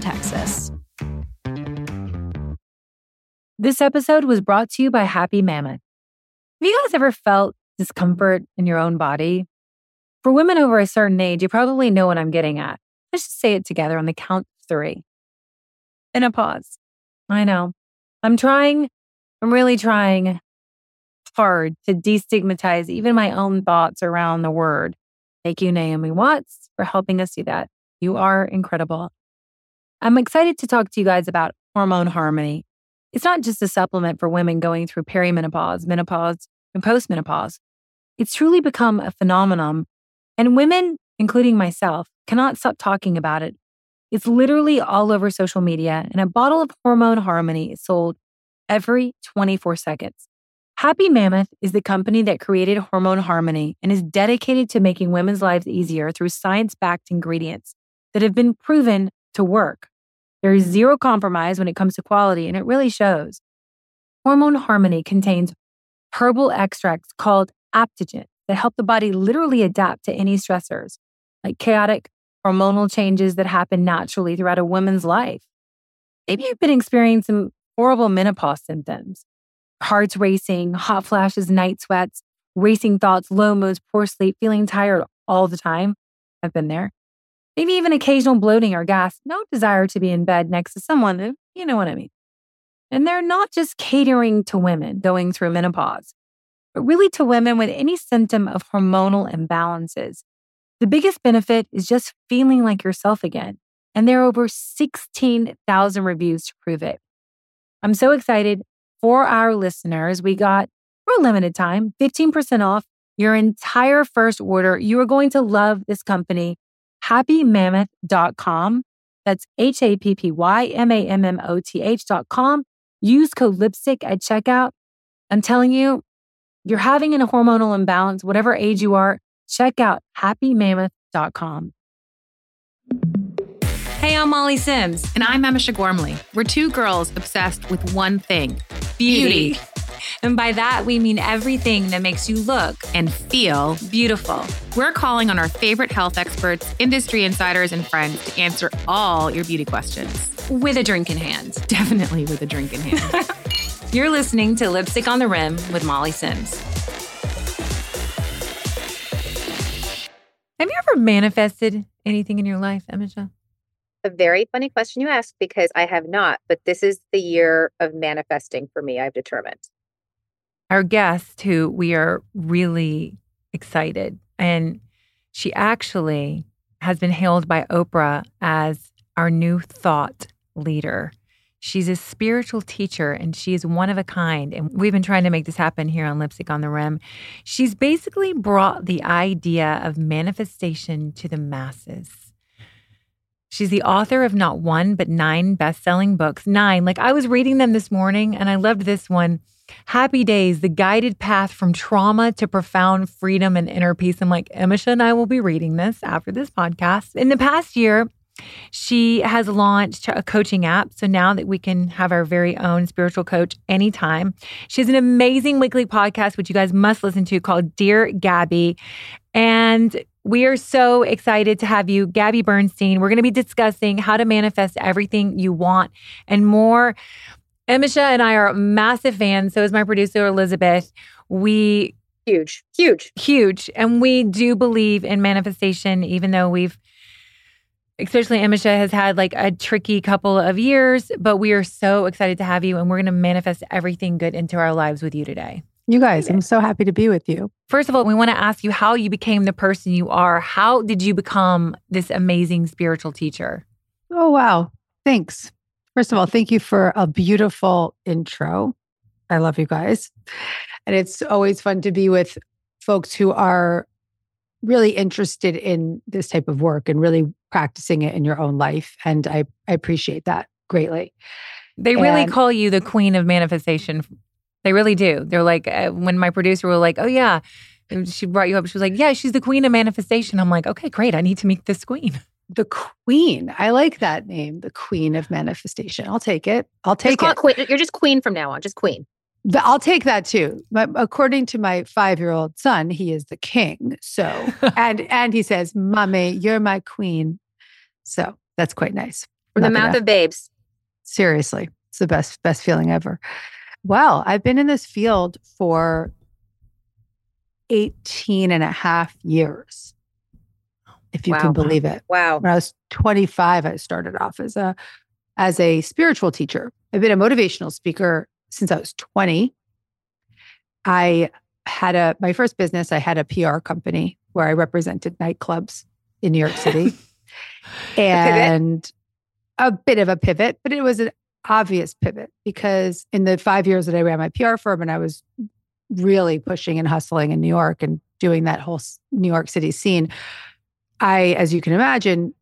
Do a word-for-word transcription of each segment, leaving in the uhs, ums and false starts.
Texas. This episode was brought to you by Happy Mammoth. Have you guys ever felt discomfort in your own body? For women over a certain age, you probably know what I'm getting at. Let's just say it together on the count of three. And a pause. I know. I'm trying, I'm really trying hard to destigmatize even my own thoughts around the word. Thank you, Naomi Watts, for helping us do that. You are incredible. I'm excited to talk to you guys about Hormone Harmony. It's not just a supplement for women going through perimenopause, menopause, and postmenopause. It's truly become a phenomenon, and women, including myself, cannot stop talking about it. It's literally all over social media, and a bottle of Hormone Harmony is sold every twenty-four seconds. Happy Mammoth is the company that created Hormone Harmony and is dedicated to making women's lives easier through science-backed ingredients that have been proven to work. There is zero compromise when it comes to quality, and it really shows. Hormone Harmony contains herbal extracts called adaptogens that help the body literally adapt to any stressors, like chaotic hormonal changes that happen naturally throughout a woman's life. Maybe you've been experiencing horrible menopause symptoms, hearts racing, hot flashes, night sweats, racing thoughts, low moods, poor sleep, feeling tired all the time. I've been there. Maybe even occasional bloating or gas, no desire to be in bed next to someone, you know what I mean. And they're not just catering to women going through menopause, but really to women with any symptom of hormonal imbalances. The biggest benefit is just feeling like yourself again. And there are over sixteen thousand reviews to prove it. I'm so excited for our listeners. We got, for a limited time, fifteen percent off your entire first order. You are going to love this company. happy mammoth dot com. That's H A P P Y M A M M O T H dot com. Use code LIPSTICK at checkout. I'm telling you, you're having a hormonal imbalance, whatever age you are, check out happy mammoth dot com. Hey, I'm Molly Sims. And I'm Amisha Gormley. We're two girls obsessed with one thing, beauty. beauty. And by that, we mean everything that makes you look and feel beautiful. We're calling on our favorite health experts, industry insiders, and friends to answer all your beauty questions. With a drink in hand. Definitely with a drink in hand. You're listening to Lipstick on the Rim with Molly Sims. Have you ever manifested anything in your life, Amisha? A very funny question you ask, because I have not, but this is the year of manifesting for me, I've determined. Our guest, who we are really excited, and she actually has been hailed by Oprah as our new thought leader. She's a spiritual teacher, and she is one of a kind, and we've been trying to make this happen here on Lipstick on the Rim. She's basically brought the idea of manifestation to the masses. She's the author of not one, but nine best-selling books. Nine. Like, I was reading them this morning, and I loved this one. Happy Days, The Guided Path from Trauma to Profound Freedom and Inner Peace. I'm like, Amisha and I will be reading this after this podcast. In the past year, she has launched a coaching app. So now that we can have our very own spiritual coach anytime. She has an amazing weekly podcast, which you guys must listen to, called Dear Gabby. And we are so excited to have you, Gabby Bernstein. We're going to be discussing how to manifest everything you want and more. Amisha and I are massive fans. So is my producer, Elizabeth. We... Huge, huge. Huge. And we do believe in manifestation, even though we've... Especially Amisha has had like a tricky couple of years, but we are so excited to have you. And we're going to manifest everything good into our lives with you today. You guys, I'm so happy to be with you. First of all, we want to ask you how you became the person you are. How did you become this amazing spiritual teacher? Oh, wow. Thanks. First of all, thank you for a beautiful intro. I love you guys. And it's always fun to be with folks who are really interested in this type of work and really practicing it in your own life. And I, I appreciate that greatly. They really and, call you the queen of manifestation. They really do. They're like, uh, when my producer was like, oh yeah, she brought you up. She was like, yeah, she's the queen of manifestation. I'm like, okay, great. I need to meet this queen. The queen. I like that name. The queen of manifestation. I'll take it. I'll take it. Queen. You're just queen from now on. Just queen. I'll take that too. But according to my five-year-old son, he is the king. So, and and he says, "Mommy, you're my queen." So that's quite nice. From the mouth of babes. Seriously, it's the best best feeling ever. Well, I've been in this field for eighteen and a half years, if you wow. can believe it. Wow. When I was twenty-five, I started off as a as a spiritual teacher. I've been a motivational speaker since I was twenty. I had a my first business, I had a P R company where I represented nightclubs in New York City. and a bit of a pivot, but it was an obvious pivot because in the five years that I ran my P R firm and I was really pushing and hustling in New York and doing that whole New York City scene, I, as you can imagine,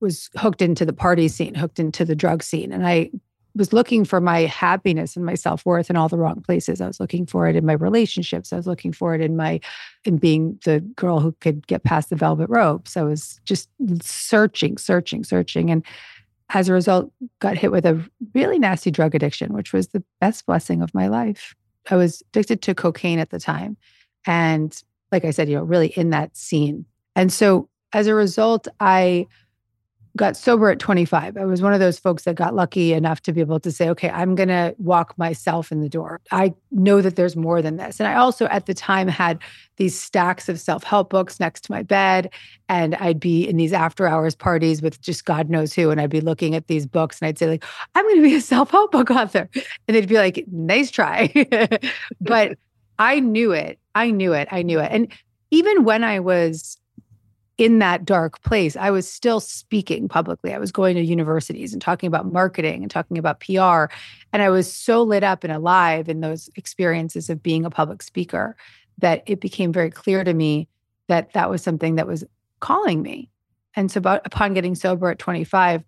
was hooked into the party scene, hooked into the drug scene. And I was looking for my happiness and my self-worth in all the wrong places. I was looking for it in my relationships. I was looking for it in my, in being the girl who could get past the velvet ropes. I was just searching, searching, searching. And as a result, got hit with a really nasty drug addiction, which was the best blessing of my life. I was addicted to cocaine at the time. And like I said, you know, really in that scene. And so as a result, I got sober at twenty-five. I was one of those folks that got lucky enough to be able to say, okay, I'm going to walk myself in the door. I know that there's more than this. And I also at the time had these stacks of self-help books next to my bed. And I'd be in these after hours parties with just God knows who. And I'd be looking at these books and I'd say like, I'm going to be a self-help book author. And they'd be like, nice try. But I knew it. I knew it. I knew it. And even when I was in that dark place, I was still speaking publicly. I was going to universities and talking about marketing and talking about P R. And I was so lit up and alive in those experiences of being a public speaker that it became very clear to me that that was something that was calling me. And so about, upon getting sober at twenty-five,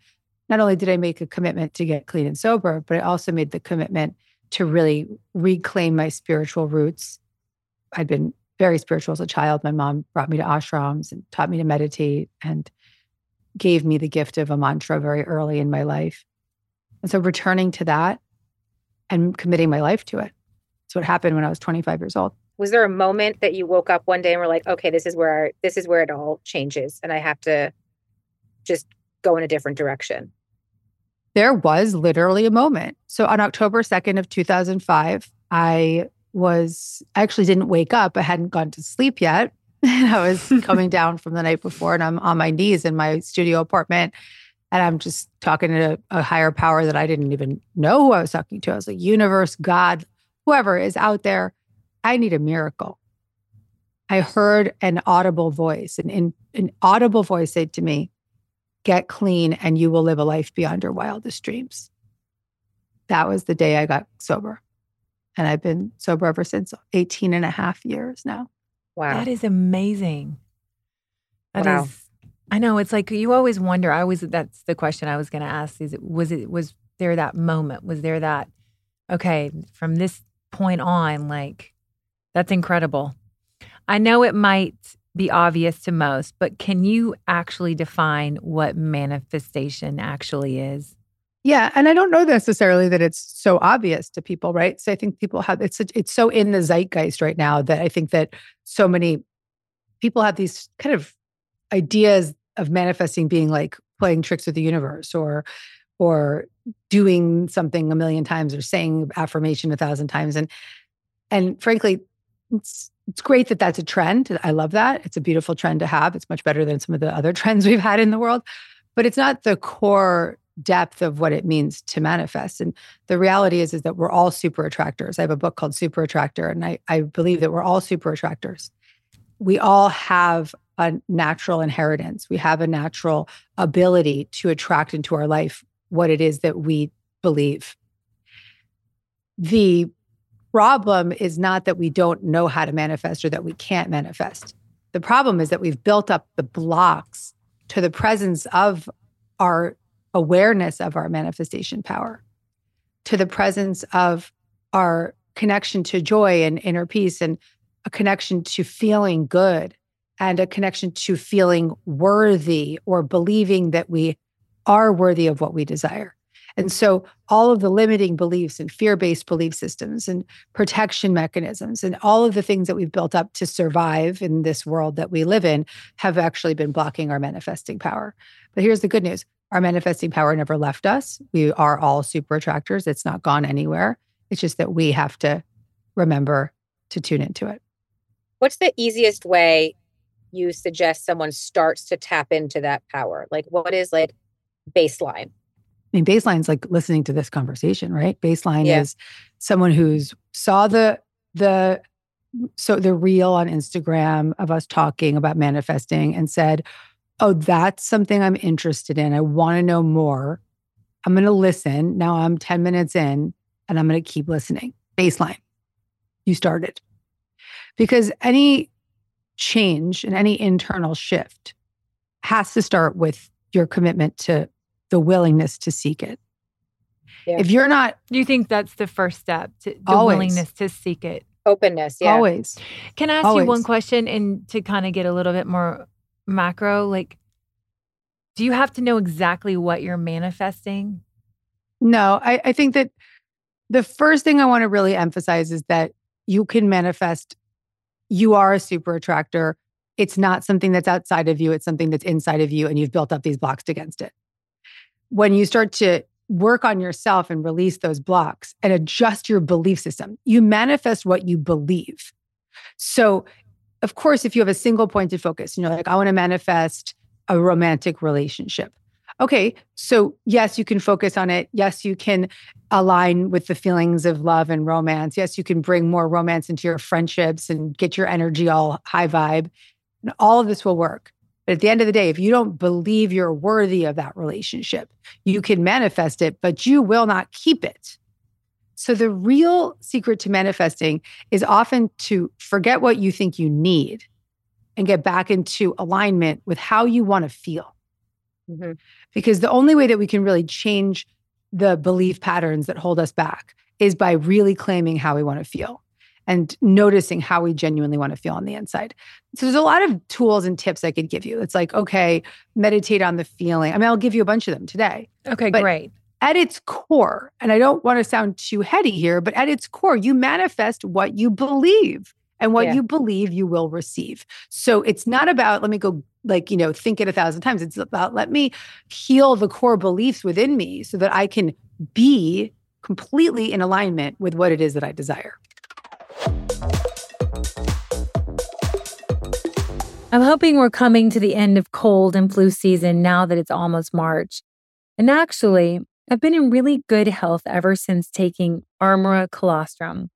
not only did I make a commitment to get clean and sober, but I also made the commitment to really reclaim my spiritual roots. I'd been very spiritual as a child. My mom brought me to ashrams and taught me to meditate and gave me the gift of a mantra very early in my life. And so returning to that and committing my life to it. That's what happened when I was twenty-five years old. Was there a moment that you woke up one day and were like, okay, this is where I, this is where it all changes and I have to just go in a different direction? There was literally a moment. So on October second of two thousand five, I... was, I actually didn't wake up. I hadn't gone to sleep yet. And I was coming down from the night before and I'm on my knees in my studio apartment and I'm just talking to a, a higher power that I didn't even know who I was talking to. I was like, universe, God, whoever is out there, I need a miracle. I heard an audible voice, and in, an audible voice said to me, get clean and you will live a life beyond your wildest dreams. That was the day I got sober. And I've been sober ever since, eighteen and a half years now. Wow. That is amazing. That wow. is, I know, it's like you always wonder, I always, that's the question I was going to ask is, was it, was there that moment? Was there that, okay, from this point on, like, that's incredible. I know it might be obvious to most, but can you actually define what manifestation actually is? Yeah. And I don't know necessarily that it's so obvious to people, right? So I think people have, it's it's so in the zeitgeist right now that I think that so many people have these kind of ideas of manifesting being like playing tricks with the universe or or doing something a million times or saying affirmation a thousand times. And and frankly, it's it's great that that's a trend. I love that. It's a beautiful trend to have. It's much better than some of the other trends we've had in the world, but it's not the core depth of what it means to manifest. And the reality is, is that we're all super attractors. I have a book called Super Attractor, and I, I believe that we're all super attractors. We all have a natural inheritance. We have a natural ability to attract into our life what it is that we believe. The problem is not that we don't know how to manifest or that we can't manifest. The problem is that we've built up the blocks to the presence of our awareness of our manifestation power, to the presence of our connection to joy and inner peace, and a connection to feeling good, and a connection to feeling worthy, or believing that we are worthy of what we desire. And so all of the limiting beliefs and fear-based belief systems and protection mechanisms and all of the things that we've built up to survive in this world that we live in have actually been blocking our manifesting power. But here's the good news. Our manifesting power never left us. We are all super attractors. It's not gone anywhere. It's just that we have to remember to tune into it. What's the easiest way you suggest someone starts to tap into that power? Like, what is like baseline? I mean, baseline is like listening to this conversation, right? Baseline yeah. is someone who's saw the the so the reel on Instagram of us talking about manifesting and said, "Oh, that's something I'm interested in. I want to know more. I'm going to listen. Now I'm ten minutes in, and I'm going to keep listening." Baseline. You started. Because any change and any internal shift has to start with your commitment to the willingness to seek it. Yeah. If you're not... Do you think that's the first step? To, the always. Willingness to seek it. Openness, yeah. Always. Can I ask always. you one question, and to kind of get a little bit more macro? Like, do you have to know exactly what you're manifesting? No, I, I think that the first thing I want to really emphasize is that you can manifest. You are a super attractor. It's not something that's outside of you. It's something that's inside of you, and you've built up these blocks against it. When you start to work on yourself and release those blocks and adjust your belief system, you manifest what you believe. So, of course, if you have a single pointed focus, you know, like, I want to manifest a romantic relationship. Okay, so yes, you can focus on it. Yes, you can align with the feelings of love and romance. Yes, you can bring more romance into your friendships and get your energy all high vibe. And all of this will work. But at the end of the day, if you don't believe you're worthy of that relationship, you can manifest it, but you will not keep it. So the real secret to manifesting is often to forget what you think you need and get back into alignment with how you want to feel. Mm-hmm. Because the only way that we can really change the belief patterns that hold us back is by really claiming how we want to feel and noticing how we genuinely want to feel on the inside. So there's a lot of tools and tips I could give you. It's like, okay, meditate on the feeling. I mean, I'll give you a bunch of them today. Okay, but great. At its core, and I don't want to sound too heady here, but at its core, you manifest what you believe, and what yeah. you believe you will receive. So it's not about, let me go, like, you know, think it a thousand times. It's about, let me heal the core beliefs within me so that I can be completely in alignment with what it is that I desire. I'm hoping we're coming to the end of cold and flu season now that it's almost March. And actually, I've been in really good health ever since taking Armora Colostrum.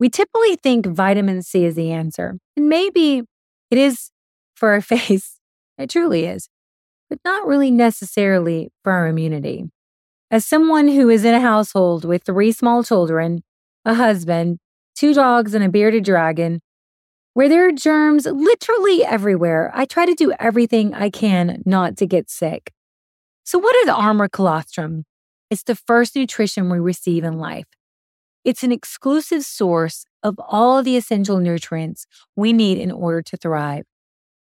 We typically think vitamin C is the answer, and maybe it is for our face. It truly is, but not really necessarily for our immunity. As someone who is in a household with three small children, a husband, two dogs, and a bearded dragon, where there are germs literally everywhere, I try to do everything I can not to get sick. So what is Armor Colostrum? It's the first nutrition we receive in life. It's an exclusive source of all the essential nutrients we need in order to thrive.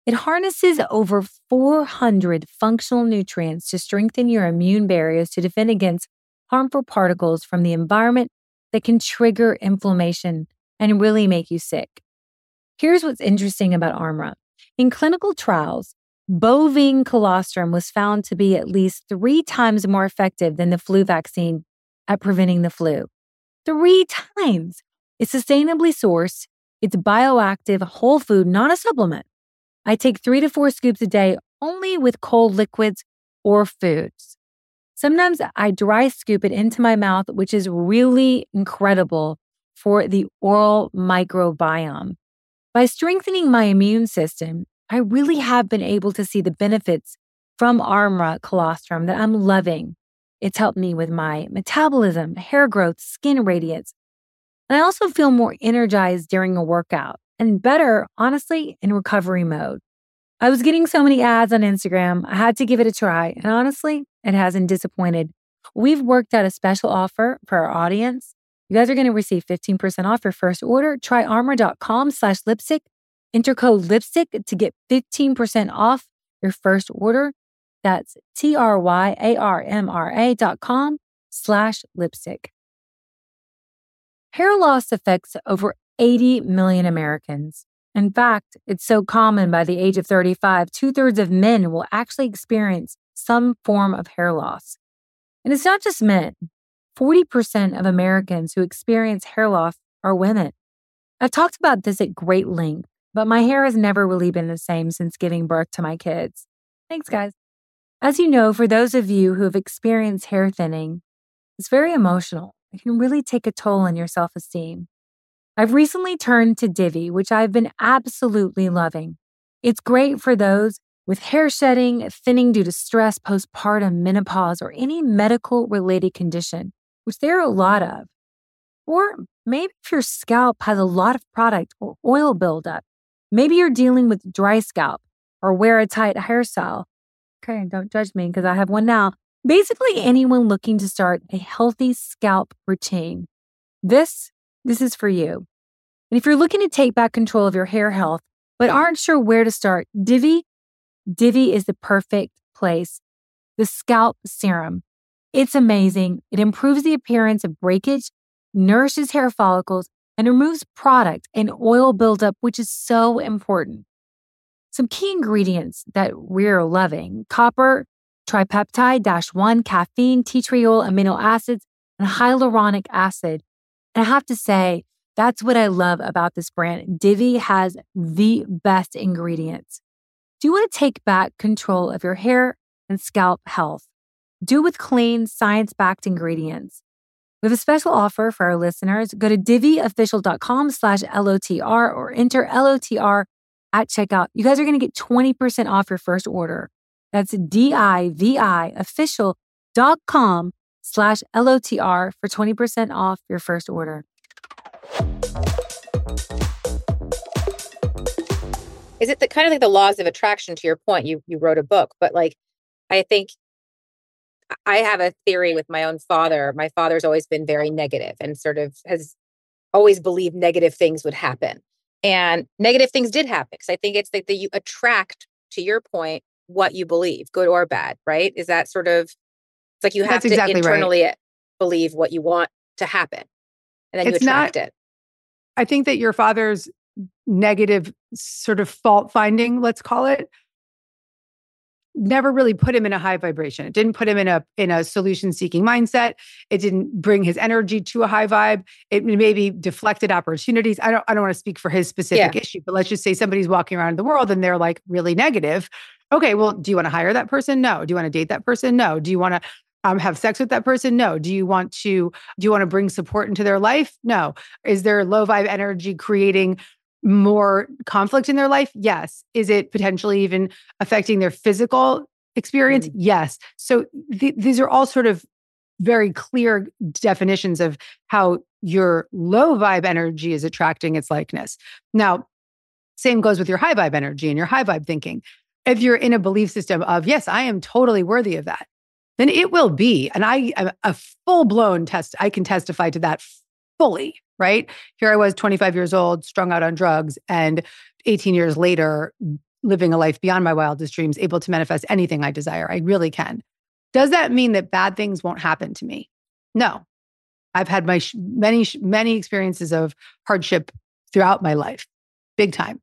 It harnesses over four hundred functional nutrients to strengthen your immune barriers to defend against harmful particles from the environment that can trigger inflammation and really make you sick. Here's what's interesting about Armora. In clinical trials, bovine colostrum was found to be at least three times more effective than the flu vaccine at preventing the flu. Three times! It's sustainably sourced, it's bioactive, whole food, not a supplement. I take three to four scoops a day only with cold liquids or foods. Sometimes I dry scoop it into my mouth, which is really incredible for the oral microbiome. By strengthening my immune system, I really have been able to see the benefits from Armora Colostrum that I'm loving. It's helped me with my metabolism, hair growth, skin radiance. And I also feel more energized during a workout. and better, honestly, in recovery mode. I was getting so many ads on Instagram, I had to give it a try. And honestly, it hasn't disappointed. We've worked out a special offer for our audience. You guys are going to receive fifteen percent off your first order. Try armor.com slash lipstick. Enter code lipstick to get fifteen percent off your first order. That's T-R-Y-A-R-M-R-A dot com slash lipstick. Hair loss affects over eighty million Americans. In fact, it's so common by the age of thirty-five, two-thirds of men will actually experience some form of hair loss. And it's not just men. forty percent of Americans who experience hair loss are women. I've talked about this at great length, but my hair has never really been the same since giving birth to my kids. Thanks, guys. As you know, for those of you who have experienced hair thinning, it's very emotional. It can really take a toll on your self-esteem. I've recently turned to Divi, which I've been absolutely loving. It's great for those with hair shedding, thinning due to stress, postpartum, menopause, or any medical-related condition, which there are a lot of. Or maybe if your scalp has a lot of product or oil buildup. Maybe you're dealing with dry scalp or wear a tight hairstyle. Okay, don't judge me because I have one now. Basically, anyone looking to start a healthy scalp routine. This This is for you. And if you're looking to take back control of your hair health, but aren't sure where to start, Divi, Divi is the perfect place. The scalp serum. It's amazing. It improves the appearance of breakage, nourishes hair follicles, and removes product and oil buildup, which is so important. Some key ingredients that we're loving: copper, tripeptide one, caffeine, tea tree oil, amino acids, and hyaluronic acid. And I have to say, that's what I love about this brand. Divi has the best ingredients. Do you want to take back control of your hair and scalp health? Do with clean, science-backed ingredients. We have a special offer for our listeners. Go to diviofficial.com slash LOTR or enter L O T R at checkout. You guys are going to get twenty percent off your first order. That's D I V I official dot com slash L O T R for twenty percent off your first order. Is it the kind of like the laws of attraction? To your point, you you wrote a book, but like, I think I have a theory with my own father. My father's always been very negative and sort of has always believed negative things would happen. And negative things did happen. Because I think it's like that you attract, to your point, what you believe, good or bad, right? Is that sort of, it's like you have That's to exactly internally right. believe what you want to happen, and then it's you attract not, it. I think that your father's negative sort of fault finding, let's call it, never really put him in a high vibration. It didn't put him in a in a solution-seeking mindset. It didn't bring his energy to a high vibe. It maybe deflected opportunities. I don't I don't want to speak for his specific yeah. issue, but let's just say somebody's walking around in the world and they're like really negative. Okay, well, do you want to hire that person? No. Do you want to date that person? No. Do you want to Um, have sex with that person? No. Do you want to, do you want to bring support into their life? No. Is there low vibe energy creating more conflict in their life? Yes. Is it potentially even affecting their physical experience? Mm-hmm. Yes. So th- these are all sort of very clear definitions of how your low vibe energy is attracting its likeness. Now, same goes with your high vibe energy and your high vibe thinking. If you're in a belief system of, yes, I am totally worthy of that, then it will be. And I am a full-blown test. I can testify to that fully, right? Here I was, twenty-five years old, strung out on drugs, and eighteen years later, living a life beyond my wildest dreams, able to manifest anything I desire. I really can. Does that mean that bad things won't happen to me? No. I've had my sh- many, sh- many experiences of hardship throughout my life, big time.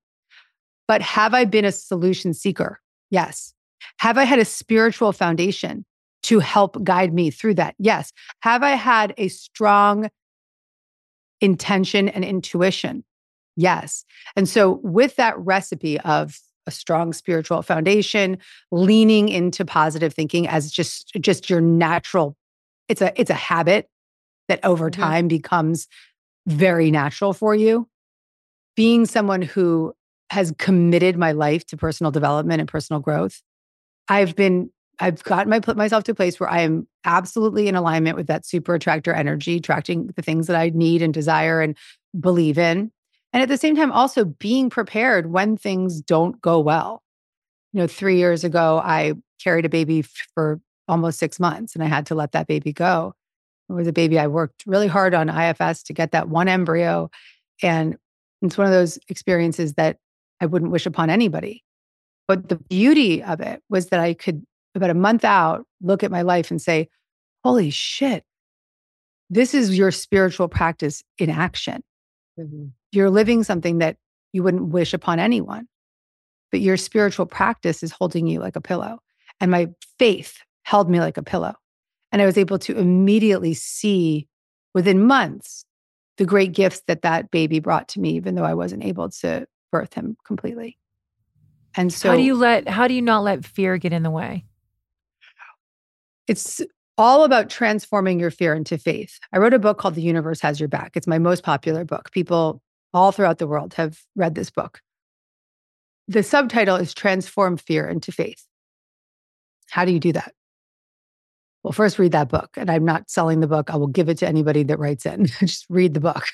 But have I been a solution seeker? Yes. Have I had a spiritual foundation to help guide me through that? Yes. Have I had a strong intention and intuition? Yes. And so with that recipe of a strong spiritual foundation, leaning into positive thinking as just, just your natural, it's a, it's a habit that over time mm-hmm. becomes very natural for you. Being someone who has committed my life to personal development and personal growth, I've been I've gotten my, put myself to a place where I am absolutely in alignment with that super attractor energy, attracting the things that I need and desire and believe in. And at the same time, also being prepared when things don't go well. You know, three years ago, I carried a baby for almost six months and I had to let that baby go. It was a baby I worked really hard on I F S to get that one embryo. And it's one of those experiences that I wouldn't wish upon anybody. But the beauty of it was that I could, about a month out, look at my life and say, holy shit, this is your spiritual practice in action. Mm-hmm. You're living something that you wouldn't wish upon anyone, but your spiritual practice is holding you like a pillow. And my faith held me like a pillow. And I was able to immediately see within months the great gifts that that baby brought to me, even though I wasn't able to birth him completely. And so how do you let, how do you not let fear get in the way? It's all about transforming your fear into faith. I wrote a book called The Universe Has Your Back. It's my most popular book. People all throughout the world have read this book. The subtitle is Transform Fear into Faith. How do you do that? Well, first read that book. And I'm not selling the book. I will give it to anybody that writes in. Just read the book.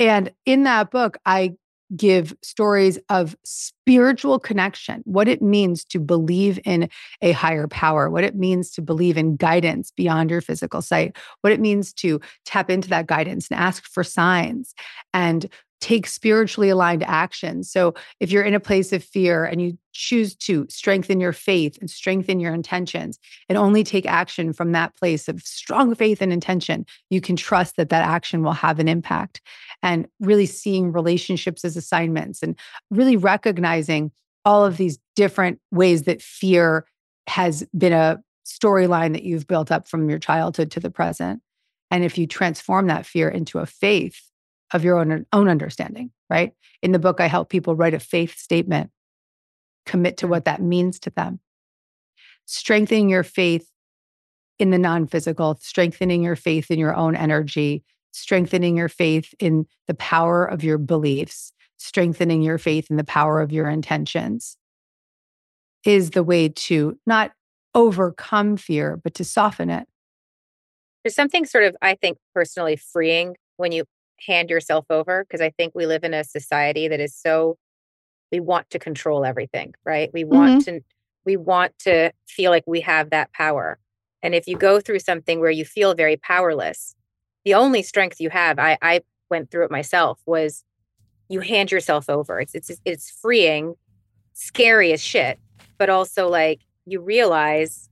And in that book, I give stories of spiritual connection, what it means to believe in a higher power, what it means to believe in guidance beyond your physical sight, what it means to tap into that guidance and ask for signs and take spiritually aligned action. So if you're in a place of fear and you choose to strengthen your faith and strengthen your intentions and only take action from that place of strong faith and intention, you can trust that that action will have an impact. And really seeing relationships as assignments and really recognizing all of these different ways that fear has been a storyline that you've built up from your childhood to the present. And if you transform that fear into a faith of your own, own understanding, right? In the book, I help people write a faith statement, commit to what that means to them. Strengthening your faith in the non-physical, strengthening your faith in your own energy, strengthening your faith in the power of your beliefs, strengthening your faith in the power of your intentions is the way to not overcome fear, but to soften it. There's something sort of, I think, personally freeing when you hand yourself over, because I think we live in a society that is so, we want to control everything, right? We want mm-hmm. to, we want to feel like we have that power. And if you go through something where you feel very powerless, the only strength you have, I, I went through it myself, was you hand yourself over. It's, it's, it's freeing, scary as shit, but also like you realize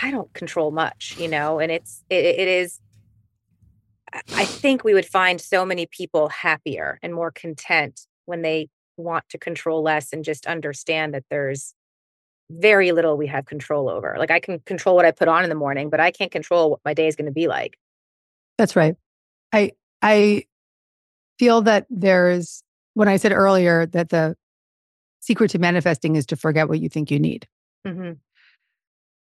I don't control much, you know, and it's, it, it is, I think we would find so many people happier and more content when they want to control less and just understand that there's very little we have control over. Like I can control what I put on in the morning, but I can't control what my day is going to be like. That's right. I I feel that there's, when I said earlier that the secret to manifesting is to forget what you think you need. Mm-hmm.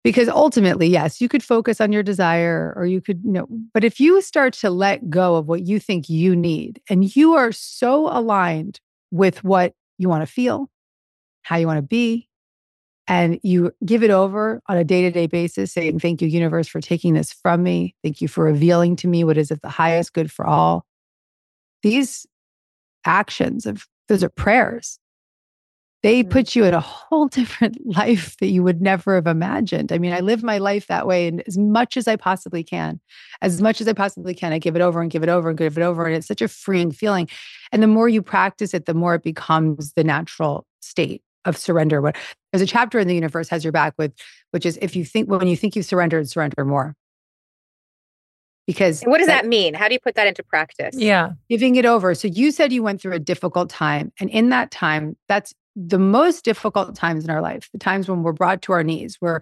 Because ultimately, yes, you could focus on your desire or you could, you know, but if you start to let go of what you think you need and you are so aligned with what you want to feel, how you want to be, and you give it over on a day-to-day basis saying, thank you, universe, for taking this from me. Thank you for revealing to me what is of the highest good for all. These actions, of those are prayers. They put you in a whole different life that you would never have imagined. I mean, I live my life that way. And as much as I possibly can, as much as I possibly can, I give it over and give it over and give it over. And it's such a freeing feeling. And the more you practice it, the more it becomes the natural state of surrender. There's a chapter in The Universe Has Your Back, with, which is if you think, when you think you've surrendered, surrender more. Because and what does that, that mean? How do you put that into practice? Yeah. Giving it over. So you said you went through a difficult time. And in that time, that's the most difficult times in our life, the times when we're brought to our knees, we're,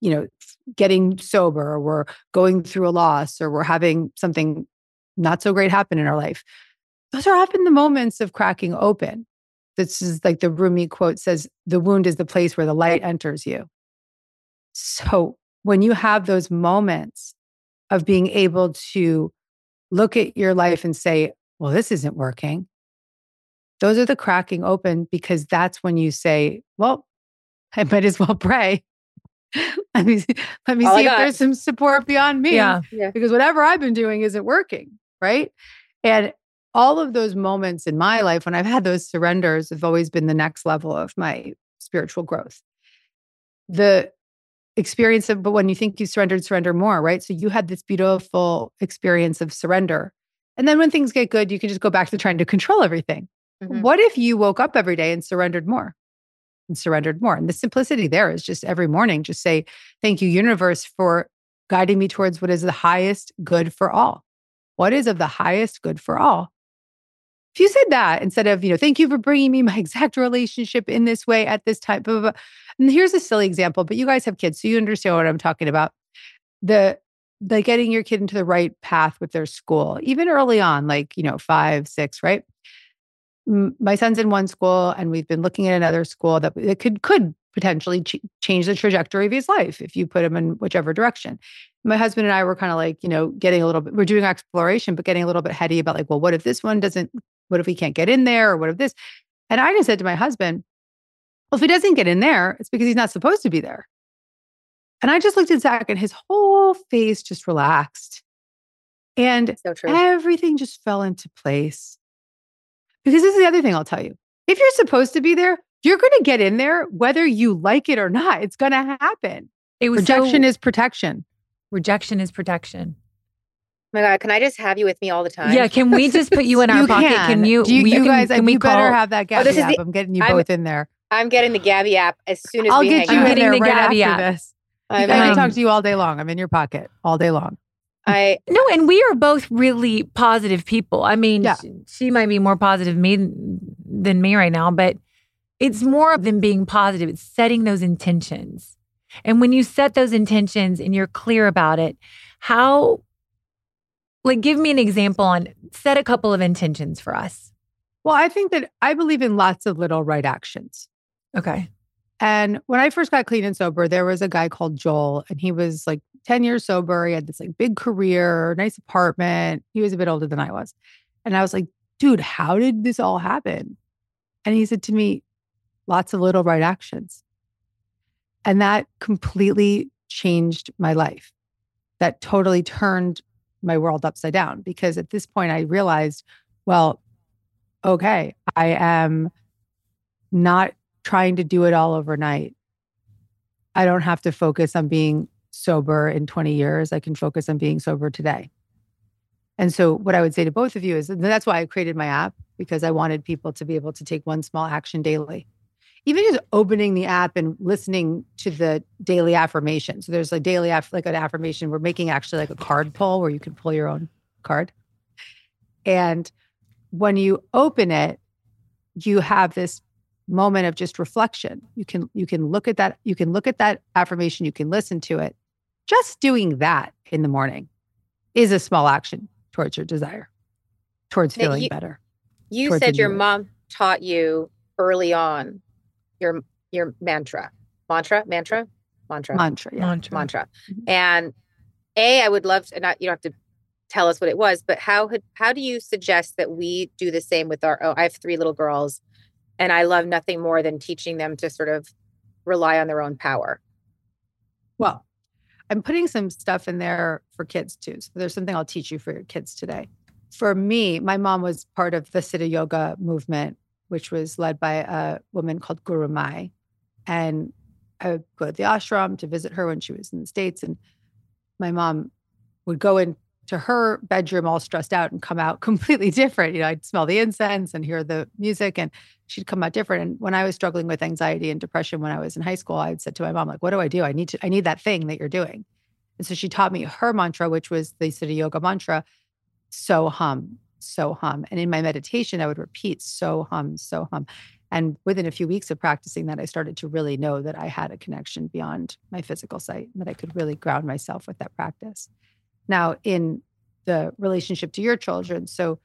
you know, getting sober, or we're going through a loss, or we're having something not so great happen in our life. Those are often the moments of cracking open. This is like the Rumi quote says, the wound is the place where the light enters you. So when you have those moments of being able to look at your life and say, well, this isn't working. Those are the cracking open, because that's when you say, well, I might as well pray. let me, let me see if there's some support beyond me. Yeah. Yeah. Because whatever I've been doing isn't working, right? And all of those moments in my life when I've had those surrenders have always been the next level of my spiritual growth. The experience of, but when you think you surrendered, surrender more, right? So you had this beautiful experience of surrender. And then when things get good, you can just go back to trying to control everything. Mm-hmm. What if you woke up every day and surrendered more and surrendered more? And the simplicity there is just every morning, just say, thank you, universe, for guiding me towards what is the highest good for all. What is of the highest good for all? If you said that instead of, you know, thank you for bringing me my exact relationship in this way at this time, blah, blah, blah. And here's a silly example, but you guys have kids, so you understand what I'm talking about. The, the getting your kid into the right path with their school, even early on, like, you know, five, six, right? M- my son's in one school and we've been looking at another school that, that could, could potentially ch- change the trajectory of his life if you put him in whichever direction. My husband and I were kind of like, you know, getting a little bit, we're doing exploration, but getting a little bit heady about like, well, what if this one doesn't, what if we can't get in there? Or what if this? And I just said to my husband, well, if he doesn't get in there, it's because he's not supposed to be there. And I just looked at Zach and his whole face just relaxed. And so everything just fell into place. Because this is the other thing I'll tell you. If you're supposed to be there, you're going to get in there, whether you like it or not. It's going to happen. It was Rejection so, is protection. Rejection is protection. Oh my God, can I just have you with me all the time? Yeah, can we just put you in our you pocket? Can, can you, you, you can, guys, can we you call? Better have that Gabby oh, app. The, I'm getting you I'm, both in there. I'm getting the Gabby app as soon as I'll we get hang you out. I'm getting the right Gabby after app. This. I can talk to you all day long. I'm in your pocket all day long. I No, and we are both really positive people. I mean, yeah. she, she might be more positive me, than me right now, but it's more than being positive. It's setting those intentions. And when you set those intentions and you're clear about it, how, like, give me an example on set a couple of intentions for us. Well, I think that I believe in lots of little right actions. Okay. And when I first got clean and sober, there was a guy called Joel, and he was like ten years sober. He had this like big career, nice apartment. He was a bit older than I was. And I was like, dude, how did this all happen? And he said to me, lots of little right actions. And that completely changed my life. That totally turned my world upside down, because at this point I realized, well, okay, I am not trying to do it all overnight. I don't have to focus on being sober in twenty years. I can focus on being sober today. And so what I would say to both of you is, and that's why I created my app, because I wanted people to be able to take one small action daily. Even just opening the app and listening to the daily affirmation. So there's a daily, aff- like an affirmation. We're making actually like a card pull where you can pull your own card. And when you open it, you have this moment of just reflection. You can, you can look at that. You can look at that affirmation. You can listen to it. Just doing that in the morning is a small action towards your desire, towards now feeling you, better. You said your mom taught you early on your your mantra, mantra, mantra, mantra, mantra, yeah. mantra, mantra. And a, I would love to, not you don't have to tell us what it was, but how how do you suggest that we do the same with our? Oh, I have three little girls, and I love nothing more than teaching them to sort of rely on their own power. Well, I'm putting some stuff in there for kids too. So there's something I'll teach you for your kids today. For me, my mom was part of the Siddha Yoga movement, which was led by a woman called Guru Mai. And I would go to the ashram to visit her when she was in the States. And my mom would go into her bedroom all stressed out and come out completely different. You know, I'd smell the incense and hear the music, and she'd come out different. And when I was struggling with anxiety and depression when I was in high school, I had said to my mom, like, what do I do? I need to, I need that thing that you're doing. And so she taught me her mantra, which was the Siddha Yoga mantra, so hum. So hum. And in my meditation, I would repeat so hum, so hum. And within a few weeks of practicing that, I started to really know that I had a connection beyond my physical sight, and that I could really ground myself with that practice. Now, in the relationship to your children, so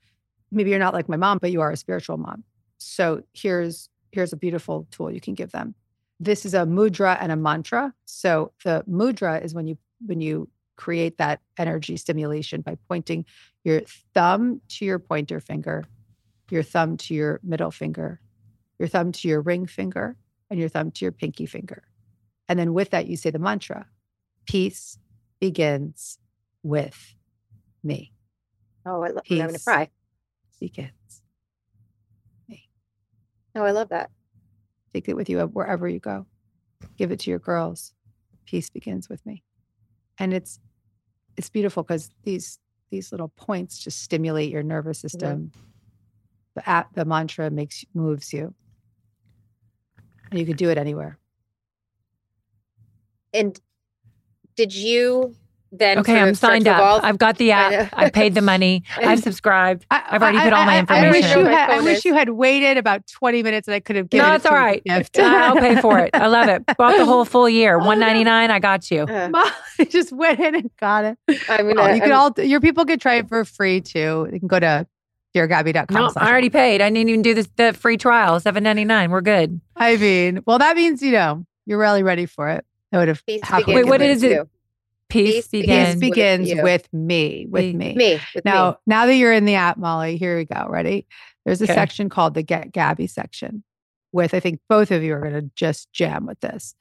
maybe you're not like my mom, but you are a spiritual mom. So here's, here's a beautiful tool you can give them. This is a mudra and a mantra. So the mudra is when you, when you create that energy stimulation by pointing your thumb to your pointer finger, your thumb to your middle finger, your thumb to your ring finger, and your thumb to your pinky finger. And then with that, you say the mantra, peace begins with me. Oh, I love, I'm going to cry. she gets. Hey. Oh, I love that. Take it with you wherever you go. Give it to your girls. Peace begins with me. And it's it's beautiful because these these little points just stimulate your nervous system. Yeah. The at the mantra makes moves you. And you could do it anywhere. And did you then? Okay, I'm signed up. I've got the app. I paid the money. I've subscribed. I, I've already I, put all I, my information. I wish, you had, I wish you had waited about twenty minutes and I could have given it. No, it's all right. I'll pay for it. I love it. Bought the whole full year. one ninety-nine. I got you. Uh, Mom, I just went in and got it. I mean, oh, you could all your people could try it for free too. You can go to dear gabby dot com. No, I already paid. I didn't even do this the free trial. seven ninety-nine. We're good. I mean, well, that means you know you're really ready for it. I would have. Peace wait, what is it? You. Peace, Peace begins, begins with, with me. With me. me with now, me. now that you're in the app, Molly, here we go. Ready? There's a okay. section called the Get Gabby section with, I think both of you are going to just jam with this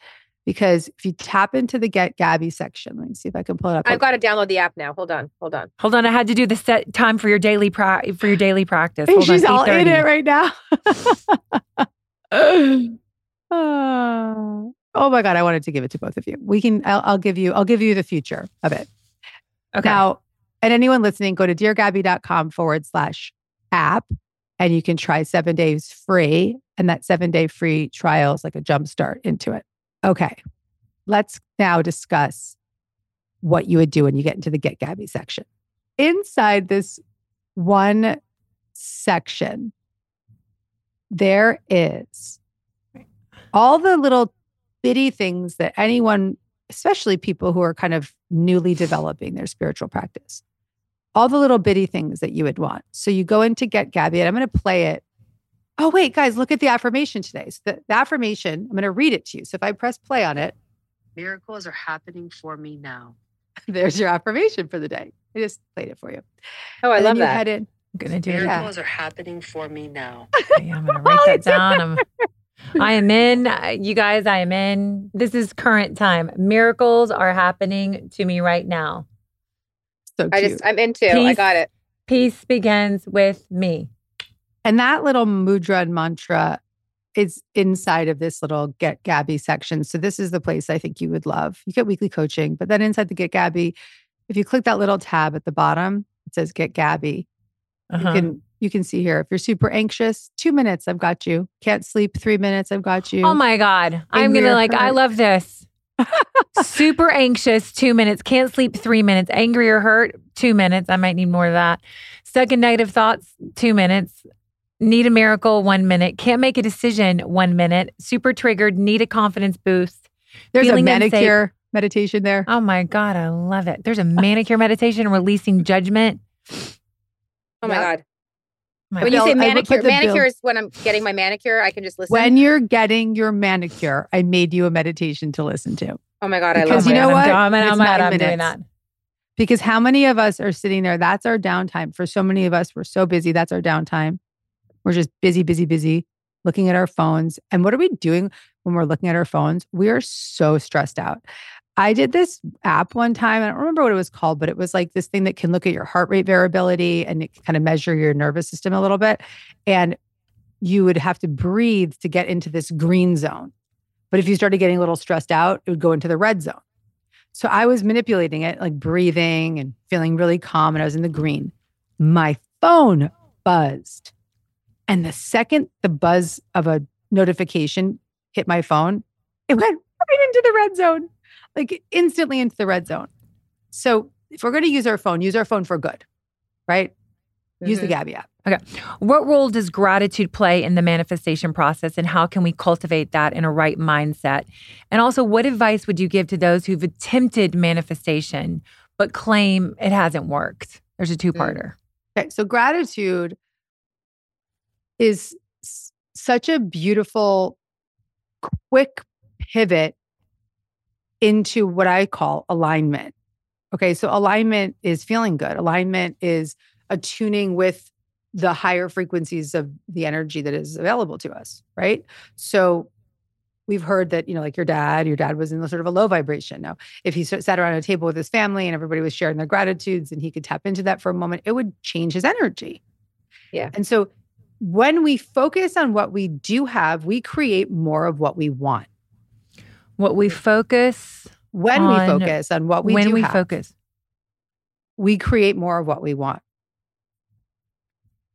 because if you tap into the Get Gabby section, let me see if I can pull it up. I've got to download the app now. Hold on. Hold on. Hold on. I had to do the set time for your daily, pra- for your daily practice. Hold She's on, all in it right now. oh. Oh my God, I wanted to give it to both of you. We can, I'll, I'll give you, I'll give you the future of it. Okay. Now, and anyone listening, go to dear gabby dot com forward slash app and you can try seven days free. And that seven day free trial is like a jumpstart into it. Okay. Let's now discuss what you would do when you get into the Get Gabby section. Inside this one section, there is all the little bitty things that anyone, especially people who are kind of newly developing their spiritual practice, all the little bitty things that you would want. So you go into Get Gabby and I'm going to play it. Oh, wait, guys, look at the affirmation today. So the, the affirmation, I'm going to read it to you. So if I press play on it. Miracles are happening for me now. There's your affirmation for the day. I just played it for you. Oh, I and love that. Head in. I'm going to do Miracles it. Miracles are happening for me now. Okay, I'm going to write that down. I'm I am in, you guys, I am in. This is current time. Miracles are happening to me right now. So cute. I just, I'm into, peace, I got it. Peace begins with me. And that little mudra and mantra is inside of this little Get Gabby section. So this is the place I think you would love. You get weekly coaching, but then inside the Get Gabby, if you click that little tab at the bottom, it says Get Gabby. Uh-huh. You can You can see here, if you're super anxious, two minutes, I've got you. Can't sleep, three minutes, I've got you. Oh my God. In I'm going to like, hurt. I love this. Super anxious, two minutes. Can't sleep, three minutes. Angry or hurt, two minutes. I might need more of that. Stuck in negative thoughts, two minutes. Need a miracle, one minute. Can't make a decision, one minute. Super triggered, need a confidence boost. There's a manicure unsafe. meditation there. Oh my God, I love it. There's a manicure meditation, releasing judgment. Oh my yep. God. My when bill, you say manicure, manicure bill. is when I'm getting my manicure. I can just listen. When you're getting your manicure, I made you a meditation to listen to. Oh my God, I because love it. Because you know what? I'm, I'm, I'm, I'm doing that. Because how many of us are sitting there? That's our downtime. For so many of us, we're so busy. That's our downtime. We're just busy, busy, busy looking at our phones. And what are we doing when we're looking at our phones? We are so stressed out. I did this app one time. I don't remember what it was called, but it was like this thing that can look at your heart rate variability and it can kind of measure your nervous system a little bit. And you would have to breathe to get into this green zone. But if you started getting a little stressed out, it would go into the red zone. So I was manipulating it, like breathing and feeling really calm. And I was in the green. My phone buzzed. And the second the buzz of a notification hit my phone, it went right into the red zone. Like instantly into the red zone. So if we're going to use our phone, use our phone for good, right? Mm-hmm. Use the Gabby app. Okay. What role does gratitude play in the manifestation process and how can we cultivate that in a right mindset? And also, what advice would you give to those who've attempted manifestation but claim it hasn't worked? There's a two-parter. Okay. So gratitude is s- such a beautiful, quick pivot into what I call alignment. Okay, so alignment is feeling good. Alignment is attuning with the higher frequencies of the energy that is available to us, right? So we've heard that, you know, like your dad, your dad was in sort of a low vibration. Now, if he sat around a table with his family and everybody was sharing their gratitudes and he could tap into that for a moment, it would change his energy. Yeah. And so when we focus on what we do have, we create more of what we want. What we focus When on, we focus on what we when do we have, focus. we create more of what we want.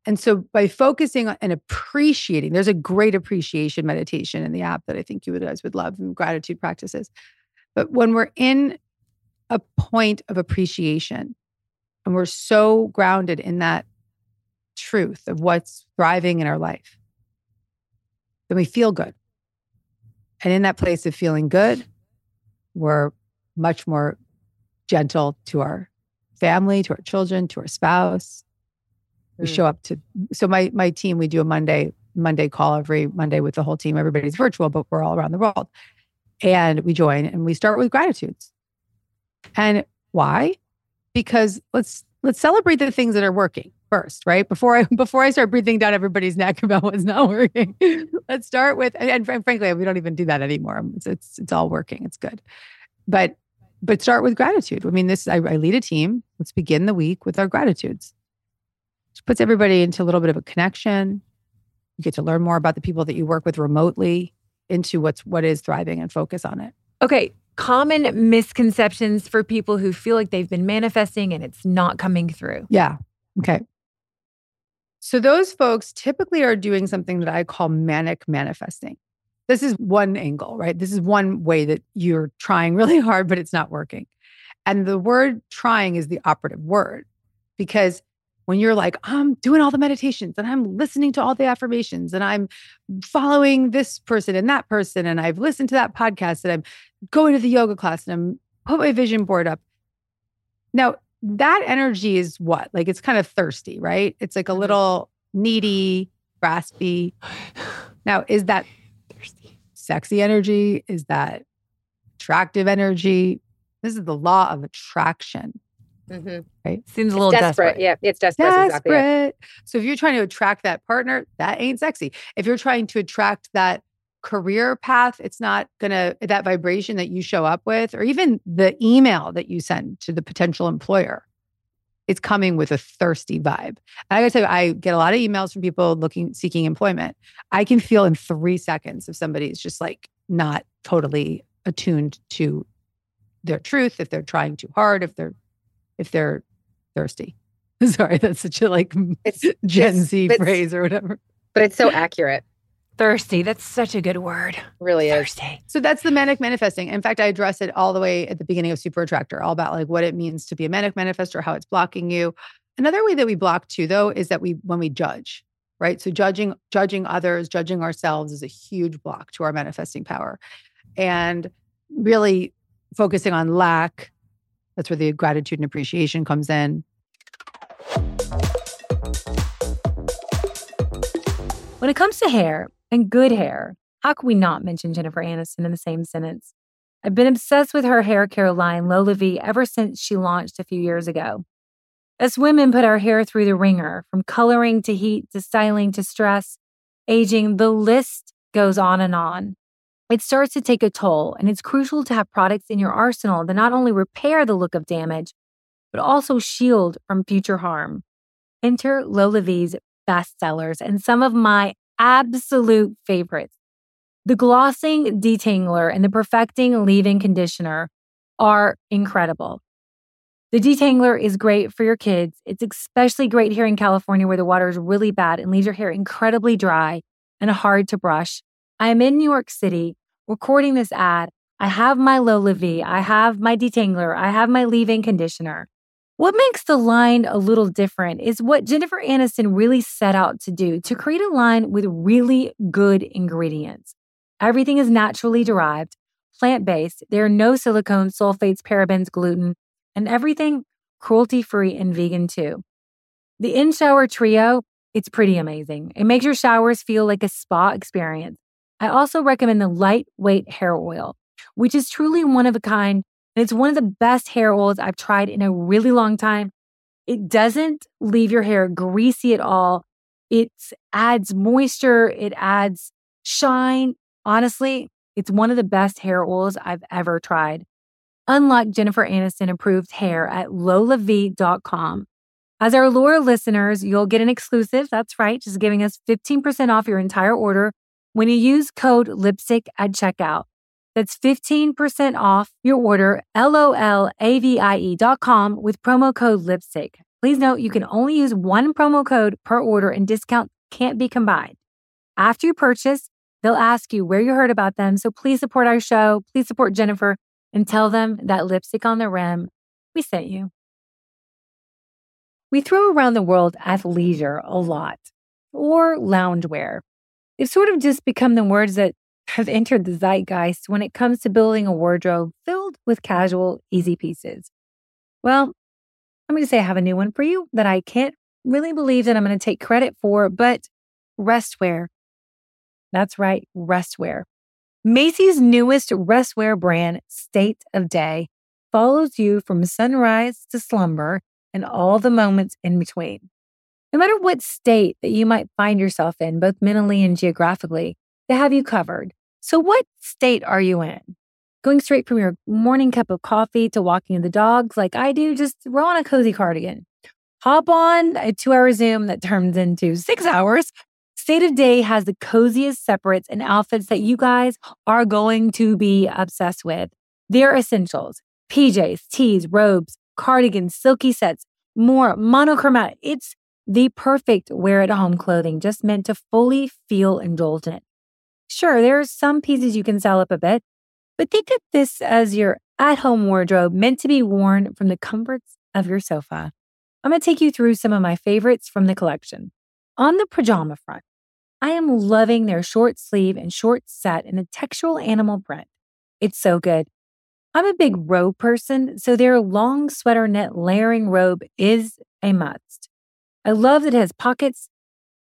And so by focusing on and appreciating, there's a great appreciation meditation in the app that I think you guys would love, and gratitude practices. But when we're in a point of appreciation and we're so grounded in that truth of what's thriving in our life, then we feel good. And in that place of feeling good, we're much more gentle to our family, to our children, to our spouse. We show up to, so my my team, we do a Monday, Monday call every Monday with the whole team. Everybody's virtual, but we're all around the world. And we join and we start with gratitudes. And why? Because let's let's celebrate the things that are working first, right? Before I before I start breathing down everybody's neck about what's not working. Let's start with, and, and frankly, we don't even do that anymore. It's, it's it's all working. It's good. But but start with gratitude. I mean, this I, I lead a team. Let's begin the week with our gratitudes. It puts everybody into a little bit of a connection. You get to learn more about the people that you work with remotely, into what's what is thriving, and focus on it. Okay, common misconceptions for people who feel like they've been manifesting and it's not coming through. Yeah. Okay. So those folks typically are doing something that I call manic manifesting. This is one angle, right? This is one way that you're trying really hard, but it's not working. And the word trying is the operative word, because when you're like, I'm doing all the meditations and I'm listening to all the affirmations and I'm following this person and that person and I've listened to that podcast and I'm going to the yoga class and I'm put my vision board up. Now, that energy is what? Like, it's kind of thirsty, right? It's like a little needy, graspy. Now, is that thirsty, sexy energy? Is that attractive energy? This is the law of attraction. Mm-hmm. Right? Seems a little desperate. desperate. Yeah, it's desperate. desperate. Exactly it. So if you're trying to attract that partner, that ain't sexy. If you're trying to attract that career path, it's not going to, that vibration that you show up with, or even the email that you send to the potential employer, it's coming with a thirsty vibe. And I gotta tell you, I get a lot of emails from people looking, seeking employment. I can feel in three seconds if somebody's just like not totally attuned to their truth, if they're trying too hard, if they're if they're thirsty. Sorry, that's such a like it's, Gen it's, Z phrase or whatever. But it's so accurate. Thirsty. That's such a good word. Really is. Thirsty. So that's the manic manifesting. In fact, I address it all the way at the beginning of Super Attractor, all about like what it means to be a manic manifestor, how it's blocking you. Another way that we block too, though, is that we, when we judge, right? So judging, judging others, judging ourselves is a huge block to our manifesting power. And really focusing on lack. That's where the gratitude and appreciation comes in. When it comes to hair and good hair, how can we not mention Jennifer Aniston in the same sentence? I've been obsessed with her hair care line, LolaVie, ever since she launched a few years ago. Us women put our hair through the wringer, from coloring to heat to styling to stress, aging, the list goes on and on. It starts to take a toll, and it's crucial to have products in your arsenal that not only repair the look of damage, but also shield from future harm. Enter LolaVie's bestsellers and some of my absolute favorites. The Glossing Detangler and the Perfecting Leave-In Conditioner are incredible. The detangler is great for your kids. It's especially great here in California, where the water is really bad and leaves your hair incredibly dry and hard to brush. I am in New York City recording this ad. I have my LolaVie. I have my detangler. I have my leave-in conditioner. What makes the line a little different is what Jennifer Aniston really set out to do, to create a line with really good ingredients. Everything is naturally derived, plant-based. There are no silicones, sulfates, parabens, gluten, and everything cruelty-free and vegan too. The in-shower trio, it's pretty amazing. It makes your showers feel like a spa experience. I also recommend the lightweight hair oil, which is truly one of a kind. And it's one of the best hair oils I've tried in a really long time. It doesn't leave your hair greasy at all. It adds moisture. It adds shine. Honestly, it's one of the best hair oils I've ever tried. Unlock Jennifer Aniston approved hair at lola v dot com. As our Laura listeners, you'll get an exclusive, that's right, just giving us fifteen percent off your entire order when you use code LIPSTICK at checkout. That's fifteen percent off your order, L O L A V I E dot com with promo code LIPSTICK. Please note you can only use one promo code per order and discount can't be combined. After you purchase, they'll ask you where you heard about them, so please support our show, please support Jennifer, and tell them that Lipstick on the Rim, we sent you. We throw around the world athleisure a lot, or loungewear. They've sort of just become the words that have entered the zeitgeist when it comes to building a wardrobe filled with casual, easy pieces. Well, I'm going to say I have a new one for you that I can't really believe that I'm going to take credit for, but restwear. That's right, restwear. Macy's newest restwear brand, State of Day, follows you from sunrise to slumber and all the moments in between. No matter what state that you might find yourself in, both mentally and geographically, they have you covered. So what state are you in? Going straight from your morning cup of coffee to walking the dogs like I do, just throw on a cozy cardigan. Hop on a two-hour Zoom that turns into six hours. State of Day has the coziest separates and outfits that you guys are going to be obsessed with. Their essentials, P Js, tees, robes, cardigans, silky sets, more monochromatic. It's the perfect wear-at-home clothing just meant to fully feel indulgent. Sure, there are some pieces you can sell up a bit, but think of this as your at-home wardrobe meant to be worn from the comforts of your sofa. I'm going to take you through some of my favorites from the collection. On the pajama front, I am loving their short sleeve and short set in a textural animal print. It's so good. I'm a big robe person, so their long sweater knit layering robe is a must. I love that it has pockets.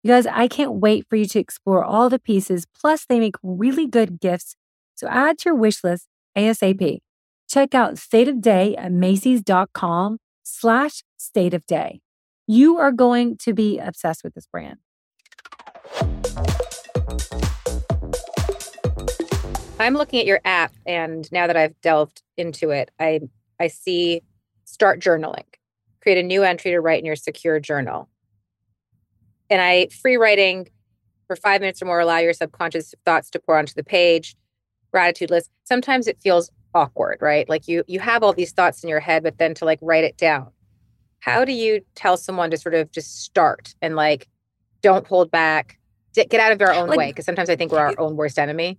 You guys, I can't wait for you to explore all the pieces, plus they make really good gifts, so add to your wish list ASAP. Check out State of Day at Macy's.com slash State of Day. You are going to be obsessed with this brand. I'm looking at your app, and now that I've delved into it, I I see start journaling. Create a new entry to write in your secure journal. And I free writing for five minutes or more, allow your subconscious thoughts to pour onto the page. Gratitude list. Sometimes it feels awkward, right? Like you you have all these thoughts in your head, but then to like write it down. How do you tell someone to sort of just start and like don't hold back, get out of their own like, way? Because sometimes I think we're our own worst enemy.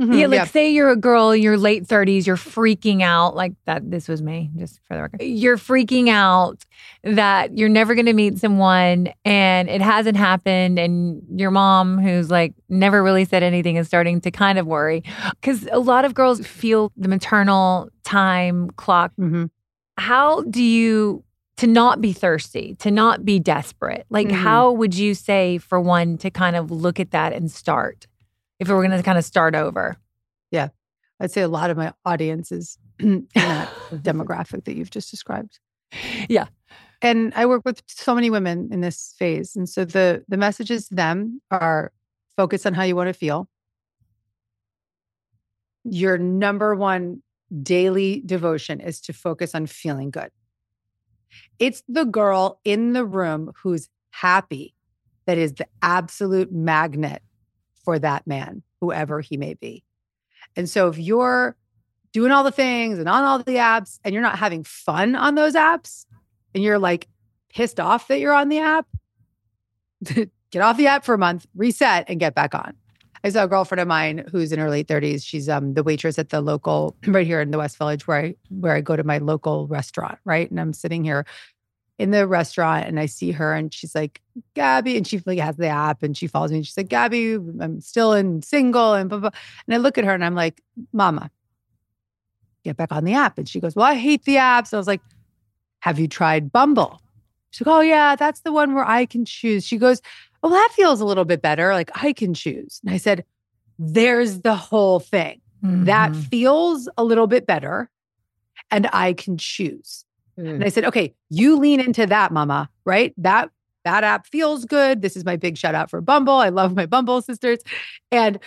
Mm-hmm. Yeah, like yeah. Say you're a girl, you're late thirties, you're freaking out like that. This was me, just for the record. You're freaking out that you're never going to meet someone and it hasn't happened. And your mom, who's like never really said anything, is starting to kind of worry because a lot of girls feel the maternal time clock. Mm-hmm. How do you, to not be thirsty, to not be desperate, like mm-hmm. how would you say for one to kind of look at that and start? If we were going to kind of start over. Yeah. I'd say a lot of my audience is in that demographic that you've just described. Yeah. And I work with so many women in this phase. And so the, the messages to them are focus on how you want to feel. Your number one daily devotion is to focus on feeling good. It's the girl in the room who's happy that is the absolute magnet for that man, whoever he may be. And so if you're doing all the things and on all the apps and you're not having fun on those apps and you're like pissed off that you're on the app, get off the app for a month, reset and get back on. I saw a girlfriend of mine who's in her late thirties. She's um, the waitress at the local, right here in the West Village where I, where I go to my local restaurant, right? And I'm sitting here in the restaurant and I see her and she's like, Gabby, and she like has the app and she follows me and she's like, Gabby, I'm still in single and blah, blah. And I look at her and I'm like, Mama, get back on the app. And she goes, well, I hate the apps. So I was like, have you tried Bumble? She's like, oh yeah, that's the one where I can choose. She goes, well, that feels a little bit better. Like I can choose. And I said, there's the whole thing. Mm-hmm. That feels a little bit better and I can choose. And I said, okay, you lean into that, Mama, right? That that app feels good. This is my big shout out for Bumble. I love my Bumble sisters. And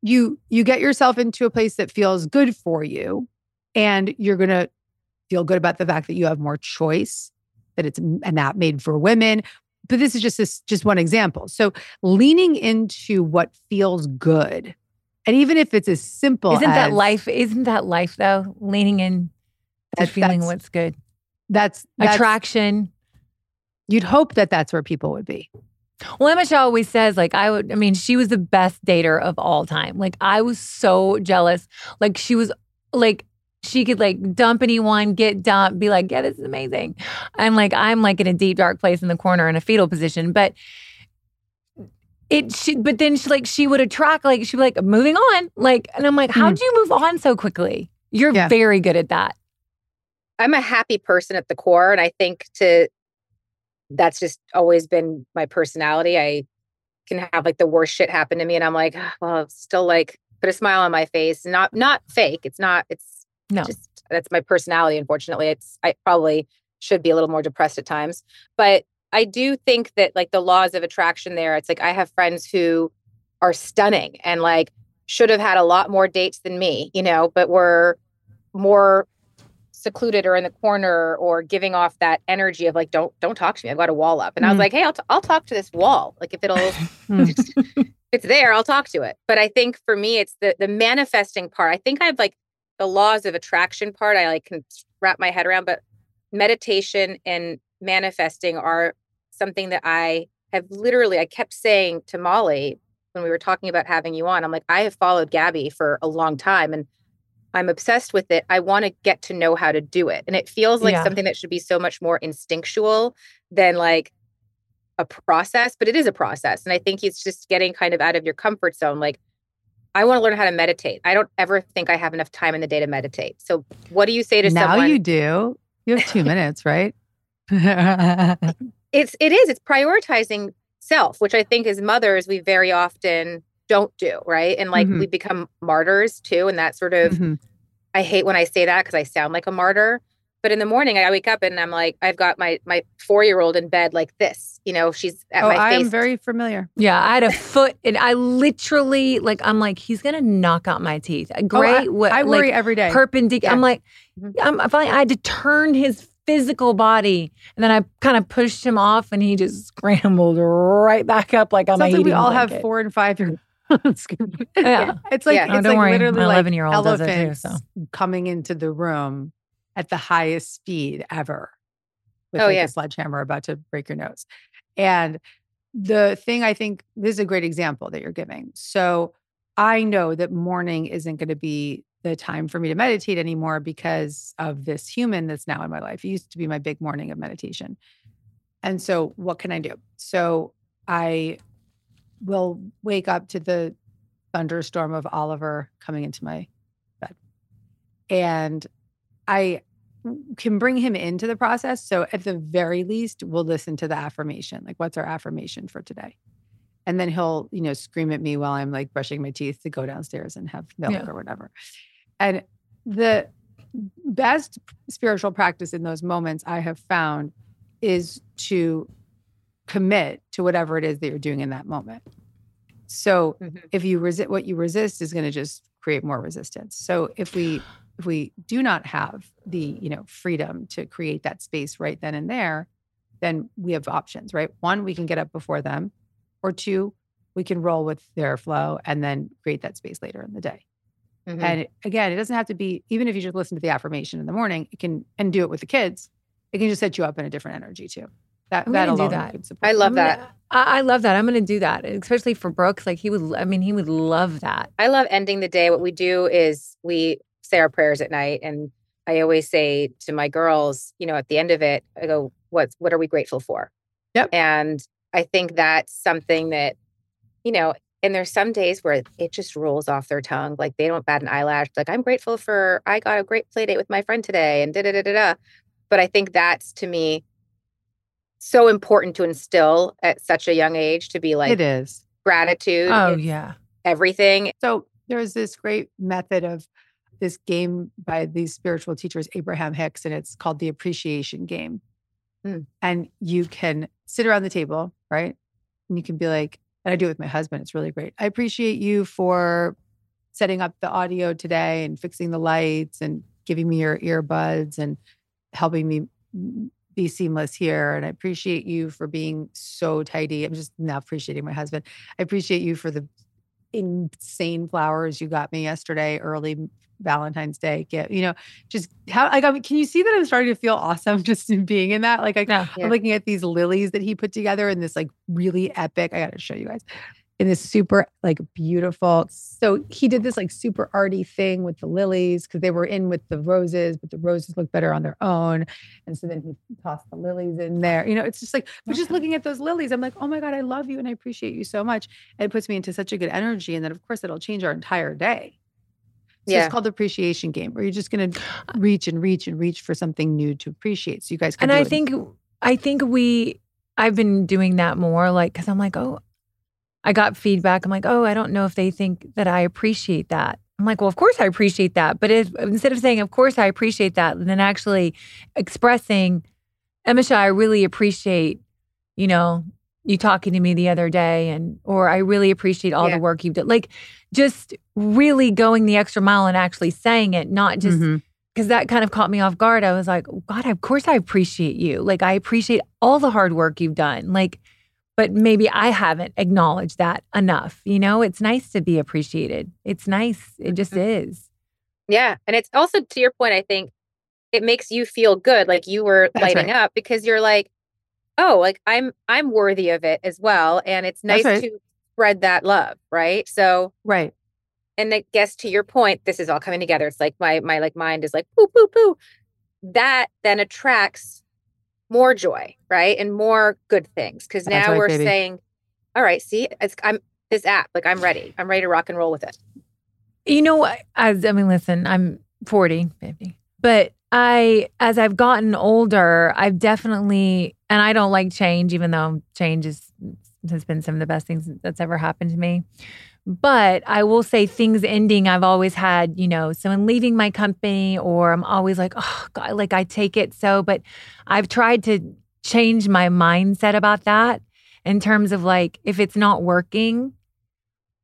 you you get yourself into a place that feels good for you. And you're going to feel good about the fact that you have more choice, that it's an app made for women. But this is just this, just one example. So leaning into what feels good. And even if it's as simple isn't as... Isn't that life? Isn't that life, though? Leaning in to feeling what's good. That's, that's... Attraction. You'd hope that that's where people would be. Well, Amisha always says, like, I would... I mean, she was the best dater of all time. Like, I was so jealous. Like, she was... Like, she could, like, dump anyone, get dumped, be like, yeah, this is amazing. I'm like, I'm, like, in a deep, dark place in the corner in a fetal position. But... It she, but then she like she would attract like she would like moving on like and I'm like, how'd you move on so quickly? You're yeah. very good at that. I'm a happy person at the core, and I think to that's just always been my personality. I can have like the worst shit happen to me, and I'm like, well, still like put a smile on my face. Not not fake. It's not. It's no. Just that's my personality. Unfortunately, it's I probably should be a little more depressed at times, but. I do think that like the laws of attraction there, it's like I have friends who are stunning and like should have had a lot more dates than me, you know, but were more secluded or in the corner or giving off that energy of like, don't, don't talk to me. I've got a wall up. And mm. I was like, hey, I'll, t- I'll talk to this wall. Like if it'll, if it's there, I'll talk to it. But I think for me, it's the the manifesting part. I think I have like the laws of attraction part. I like can wrap my head around, but meditation and manifesting are something that I have literally, I kept saying to Molly when we were talking about having you on, I'm like, I have followed Gabby for a long time and I'm obsessed with it. I want to get to know how to do it. And it feels like yeah. something that should be so much more instinctual than like a process, but it is a process. And I think it's just getting kind of out of your comfort zone. Like, I want to learn how to meditate. I don't ever think I have enough time in the day to meditate. So what do you say to now someone? Now you do. You have two minutes, right? It's it is it's prioritizing self, which I think as mothers we very often don't do, right? And like mm-hmm. we become martyrs too, and that sort of mm-hmm. I hate when I say that because I sound like a martyr. But in the morning I wake up and I'm like, I've got my my four year old in bed like this, you know, she's at oh, my I face. I'm very familiar. Yeah, I had a foot, and I literally like I'm like he's gonna knock out my teeth. Great, oh, I, what, I worry like, every day. Perpendicular. Yeah. I'm like, I'm finally I had to turn his. Physical body. And then I kind of pushed him off and he just scrambled right back up like I'm a eating we all blanket. Have four and five year olds. yeah. It's like, yeah. it's oh, like worry. Literally like elephants too, so. Coming into the room at the highest speed ever. With oh, like yeah. a sledgehammer about to break your nose. And the thing I think, this is a great example that you're giving. So I know that morning isn't going to be the time for me to meditate anymore because of this human that's now in my life. It used to be my big morning of meditation. And so what can I do? So I will wake up to the thunderstorm of Oliver coming into my bed. And I can bring him into the process. So at the very least, we'll listen to the affirmation. Like, what's our affirmation for today? And then he'll, you know, scream at me while I'm like brushing my teeth to go downstairs and have milk yeah. or whatever. And the best spiritual practice in those moments I have found is to commit to whatever it is that you're doing in that moment. So mm-hmm. if you resist, what you resist is going to just create more resistance. So if we, if we do not have the, you know, freedom to create that space right then and there, then we have options, right? One, we can get up before them. Or two, we can roll with their flow and then create that space later in the day. Mm-hmm. And again, it doesn't have to be, even if you just listen to the affirmation in the morning, it can, and do it with the kids, it can just set you up in a different energy too. That, I'm that alone do that. Could support I love you. that. Gonna, I, I love that. I'm going to do that, especially for Brooks. Like he would, I mean, he would love that. I love ending the day. What we do is we say our prayers at night. And I always say to my girls, you know, at the end of it, I go, what's, what are we grateful for? Yep. And I think that's something that, you know, and there's some days where it just rolls off their tongue. Like they don't bat an eyelash. Like I'm grateful for, I got a great play date with my friend today and da da da da da. But I think that's to me so important to instill at such a young age to be like, it is gratitude. Oh yeah. Everything. So there's this great method of this game by these spiritual teachers, Abraham Hicks, and it's called the appreciation game. Mm. And you can sit around the table, right? And you can be like, and I do it with my husband. It's really great. I appreciate you for setting up the audio today and fixing the lights and giving me your earbuds and helping me be seamless here. And I appreciate you for being so tidy. I'm just now appreciating my husband. I appreciate you for the insane flowers you got me yesterday, early Valentine's Day gift. You know, just how, like, I mean, can you see that I'm starting to feel awesome just in being in that? Like, I, yeah. I'm looking at these lilies that he put together in this like really epic, I got to show you guys, in this super like beautiful. So he did this like super arty thing with the lilies because they were in with the roses, but the roses look better on their own. And so then he tossed the lilies in there. You know, it's just like, but just looking at those lilies, I'm like, oh my God, I love you. And I appreciate you so much. And it puts me into such a good energy. And then of course it'll change our entire day. So yeah. It's called the appreciation game, where you're just going to reach and reach and reach for something new to appreciate. So you guys can do it. And I think, I think we, I've been doing that more, like, cause I'm like, oh, I got feedback. I'm like, oh, I don't know if they think that I appreciate that. I'm like, well, of course I appreciate that. But if, instead of saying, of course I appreciate that, then actually expressing, Amisha, I really appreciate, you know, you talking to me the other day, and, or I really appreciate all yeah. the work you've done. Like just really going the extra mile and actually saying it, not just, because mm-hmm. that kind of caught me off guard. I was like, God, of course I appreciate you. Like I appreciate all the hard work you've done. Like, but maybe I haven't acknowledged that enough. You know, it's nice to be appreciated. It's nice. It just is. Yeah. And it's also, to your point, I think it makes you feel good. Like you were That's lighting right. up because you're like, oh, like I'm, I'm worthy of it as well. And it's nice right. to spread that love. Right. So, right. And I guess to your point, this is all coming together. It's like my, my like mind is like, poo, poo, poo. That then attracts more joy, right? And more good things. Because now right, we're baby. saying, all right, see, it's, I'm this app, like I'm ready. I'm ready to rock and roll with it. You know what? I mean, listen, I'm forty, fifty. But I, as I've gotten older, I've definitely, and I don't like change, even though change is, has been some of the best things that's ever happened to me. But I will say things ending, I've always had, you know, someone leaving my company, or I'm always like, oh, God, like I take it so, but I've tried to change my mindset about that in terms of like, if it's not working,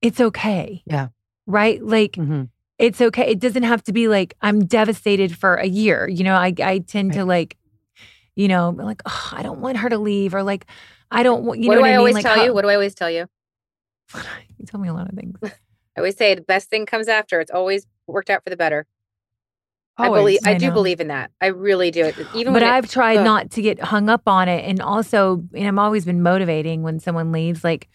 it's okay. Yeah. Right? Like, mm-hmm. it's okay. It doesn't have to be like, I'm devastated for a year. You know, I, I tend right. to like, you know, like, oh, I don't want her to leave, or like, I don't want, you what know do what I mean? Always like, tell how, you? What do I always tell you? You tell me a lot of things. I always say the best thing comes after. It's always worked out for the better. Always. I believe. I, I do believe in that. I really do. Even but I've it, tried ugh. not to get hung up on it, and also, and I've always been motivating when someone leaves. Like,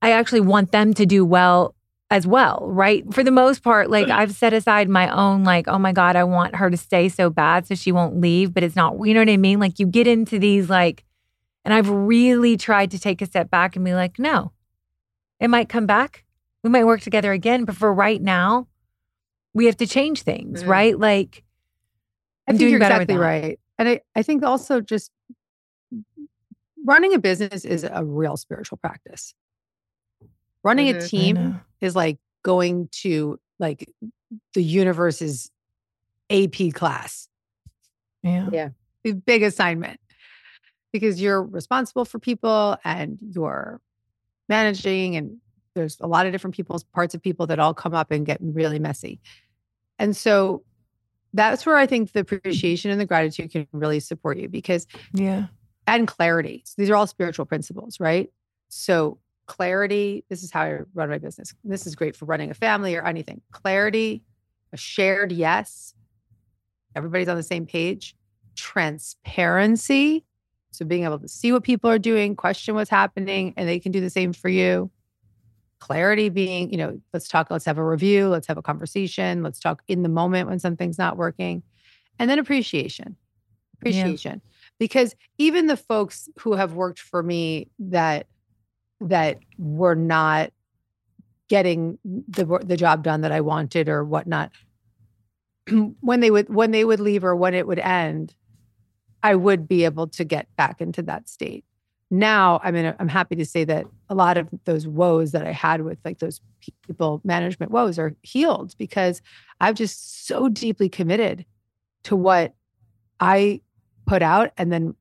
I actually want them to do well as well, right? For the most part, like I've set aside my own, like, oh my God, I want her to stay so bad so she won't leave. But it's not. You know what I mean? Like you get into these like, and I've really tried to take a step back and be like, no. It might come back. We might work together again. But for right now, we have to change things, mm-hmm. right? Like, I'm I think doing you're better exactly right. And I, I think also just running a business is a real spiritual practice. Running mm-hmm. a team is like going to like the universe's A P class. Yeah. Yeah. The big assignment, because you're responsible for people and you're managing, and there's a lot of different people's parts of people that all come up and get really messy. And so that's where I think the appreciation and the gratitude can really support you, because yeah, and clarity. So these are all spiritual principles, right? So clarity, this is how I run my business. This is great for running a family or anything. Clarity, a shared yes. Everybody's on the same page. Transparency. So being able to see what people are doing, question what's happening, and they can do the same for you. Clarity being, you know, let's talk, let's have a review, let's have a conversation, let's talk in the moment when something's not working. And then appreciation, appreciation. Yeah. Because even the folks who have worked for me that, that were not getting the, the job done that I wanted or whatnot, when they would, when they would leave or when it would end, I would be able to get back into that state. Now, I mean, I'm happy to say that a lot of those woes that I had with like those people management woes are healed, because I've just so deeply committed to what I put out and then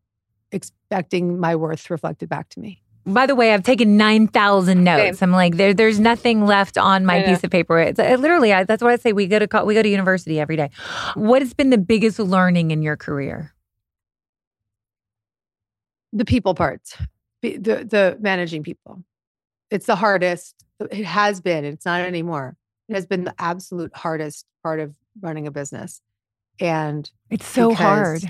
expecting my worth reflected back to me. By the way, I've taken nine thousand notes. Same. I'm like, there, there's nothing left on my yeah. piece of paper. It's it, literally, I, that's why I say we go to we go to university every day. What has been the biggest learning in your career? the people parts, the, the managing people. It's the hardest. It has been. It's not anymore. It has been the absolute hardest part of running a business. And it's so hard.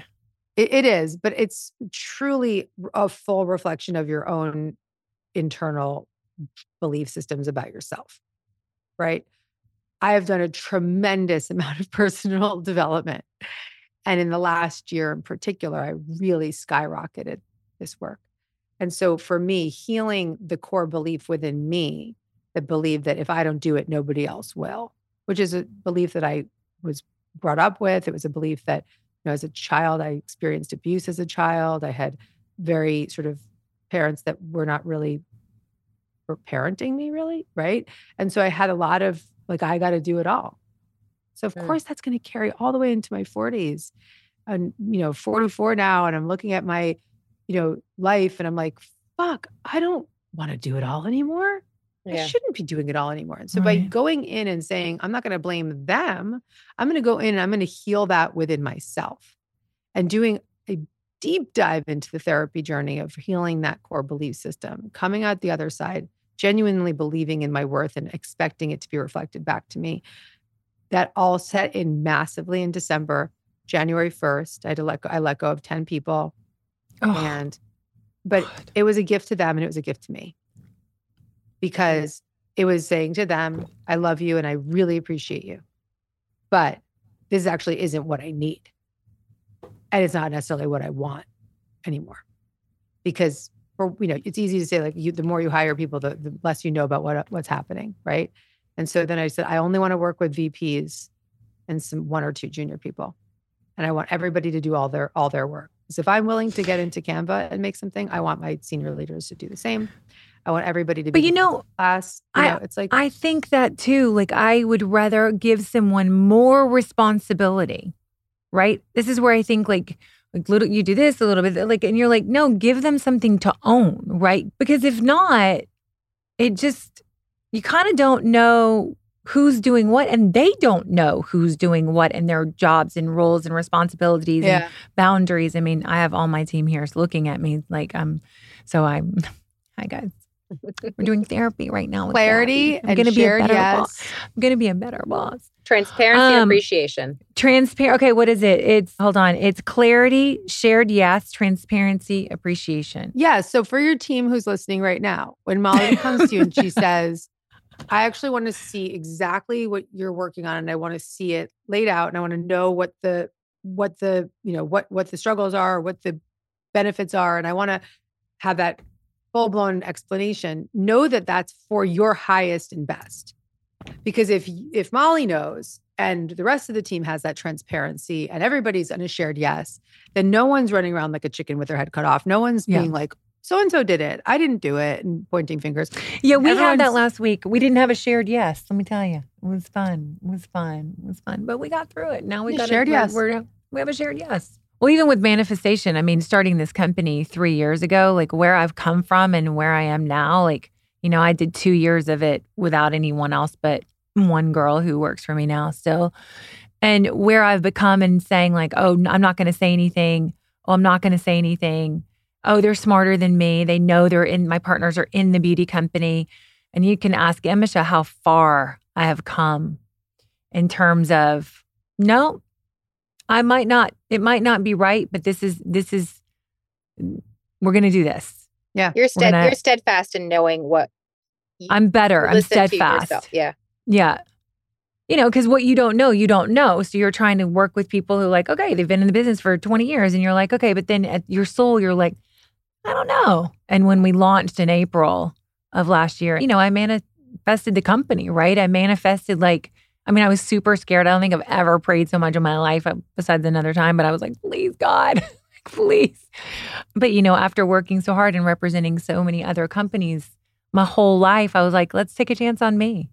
It, it is, but it's truly a full reflection of your own internal belief systems about yourself, right? I have done a tremendous amount of personal development. And in the last year in particular, I really skyrocketed this work. And so for me, healing the core belief within me that believed that if I don't do it, nobody else will, which is a belief that I was brought up with. It was a belief that, you know, as a child, I experienced abuse as a child. I had very sort of parents that were not really were parenting me really, right? And so I had a lot of like, I got to do it all. So of sure. course that's going to carry all the way into my forties. And, you know, forty-four now, and I'm looking at my, you know, life and I'm like, fuck, I don't want to do it all anymore. Yeah. I shouldn't be doing it all anymore. And so right. by going in and saying, I'm not going to blame them, I'm going to go in and I'm going to heal that within myself, and doing a deep dive into the therapy journey of healing that core belief system, coming out the other side, genuinely believing in my worth and expecting it to be reflected back to me. That all set in massively in December, January first. I had to let go, I let go of ten people. Oh, and, but God. It was a gift to them and it was a gift to me. Because it was saying to them, I love you and I really appreciate you, but this actually isn't what I need. And it's not necessarily what I want anymore. Because, for, you know, it's easy to say, like, you, the more you hire people, the, the less you know about what what's happening, right? And so then I said, I only want to work with V Ps and some one or two junior people. And I want everybody to do all their all their work. So if I'm willing to get into Canva and make something, I want my senior leaders to do the same. I want everybody to be. But you know, class. You I know, it's like I think that too. Like I would rather give someone more responsibility, right? This is where I think like like little you do this a little bit, like, and you're like, no, give them something to own, right? Because if not, it just you kind of don't know who's doing what, and they don't know who's doing what, and their jobs and roles and responsibilities yeah. and boundaries. I mean, I have all my team here looking at me like I'm. Um, so I'm. Hi guys. We're doing therapy right now. Clarity and gonna shared, be a better yes. boss. I'm going to be a better boss. Transparency um, and appreciation. Transparent. Okay, what is it? It's, hold on. It's clarity, shared yes, transparency, appreciation. Yeah, so for your team who's listening right now, when Molly comes to you and she says, I actually want to see exactly what you're working on and I want to see it laid out and I want to know what the, what the, you know, what, what the struggles are, what the benefits are, and I want to have that full-blown explanation, know that that's for your highest and best. Because if if Molly knows and the rest of the team has that transparency and everybody's on a shared yes, then no one's running around like a chicken with their head cut off. No one's yeah. being like, so-and-so did it. I didn't do it. And pointing fingers. Yeah, we Everyone's- had that last week. We didn't have a shared yes. Let me tell you. It was fun. It was fun. It was fun. But we got through it. Now we yeah, got shared a, yes. We're, we have a shared yes. Well, even with manifestation, I mean, starting this company three years ago, like where I've come from and where I am now, like, you know, I did two years of it without anyone else but one girl who works for me now still. And where I've become and saying like, oh, I'm not going to say anything. Oh, I'm not going to say anything. Oh, they're smarter than me. They know they're in, my partners are in the beauty company. And you can ask Amisha how far I have come in terms of, no, I might not, it might not be right, but this is, this is, we're going to do this. Yeah. You're stead, gonna, you're steadfast in knowing what. You, I'm better. I'm steadfast. Yeah. Yeah. You know, because what you don't know, you don't know. So you're trying to work with people who like, okay, they've been in the business for twenty years and you're like, okay, but then at your soul, you're like, I don't know. And when we launched in April of last year, you know, I manifested the company, right? I manifested like, I mean, I was super scared. I don't think I've ever prayed so much in my life besides another time, but I was like, please, God, please. But, you know, after working so hard and representing so many other companies my whole life, I was like, let's take a chance on me.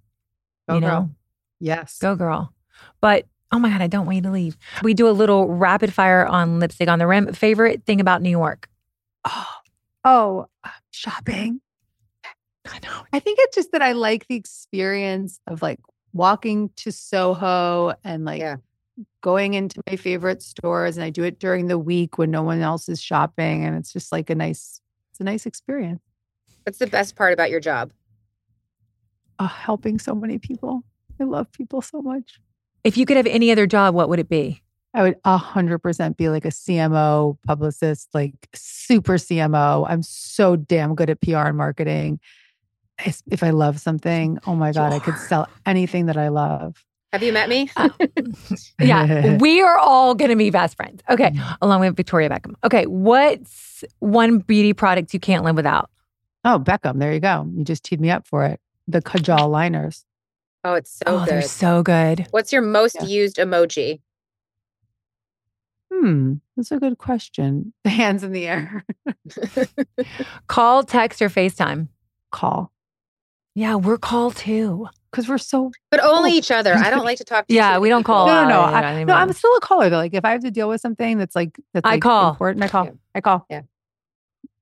Go, you know? Girl. Yes. Go, girl. But, oh my God, I don't want you to leave. We do a little rapid fire on Lipstick on the Rim. Favorite thing about New York? Oh, oh shopping. I know. I think it's just that I like the experience of like, walking to Soho and like yeah. going into my favorite stores, and I do it during the week when no one else is shopping. And it's just like a nice, it's a nice experience. What's the best part about your job? Uh, helping so many people. I love people so much. If you could have any other job, what would it be? I would one hundred percent be like a C M O, publicist, like super C M O. I'm so damn good at P R and marketing. If I love something, oh my God, I could sell anything that I love. Have you met me? uh, yeah. We are all going to be best friends. Okay. Along with Victoria Beckham. Okay. What's one beauty product you can't live without? Oh, Beckham. There you go. You just teed me up for it. The Kajal liners. Oh, it's so oh, good. They're so good. What's your most yeah. used emoji? Hmm. That's a good question. The hands in the air. Call, text, or FaceTime? Call. Yeah, we're call too. Because we're so... But only each other. I don't like to talk to yeah, each other. Yeah, we don't call. No, no, no. I, no, I'm still a caller though. Like if I have to deal with something that's like... That's I like call. Important, I call. Yeah. I call. Yeah.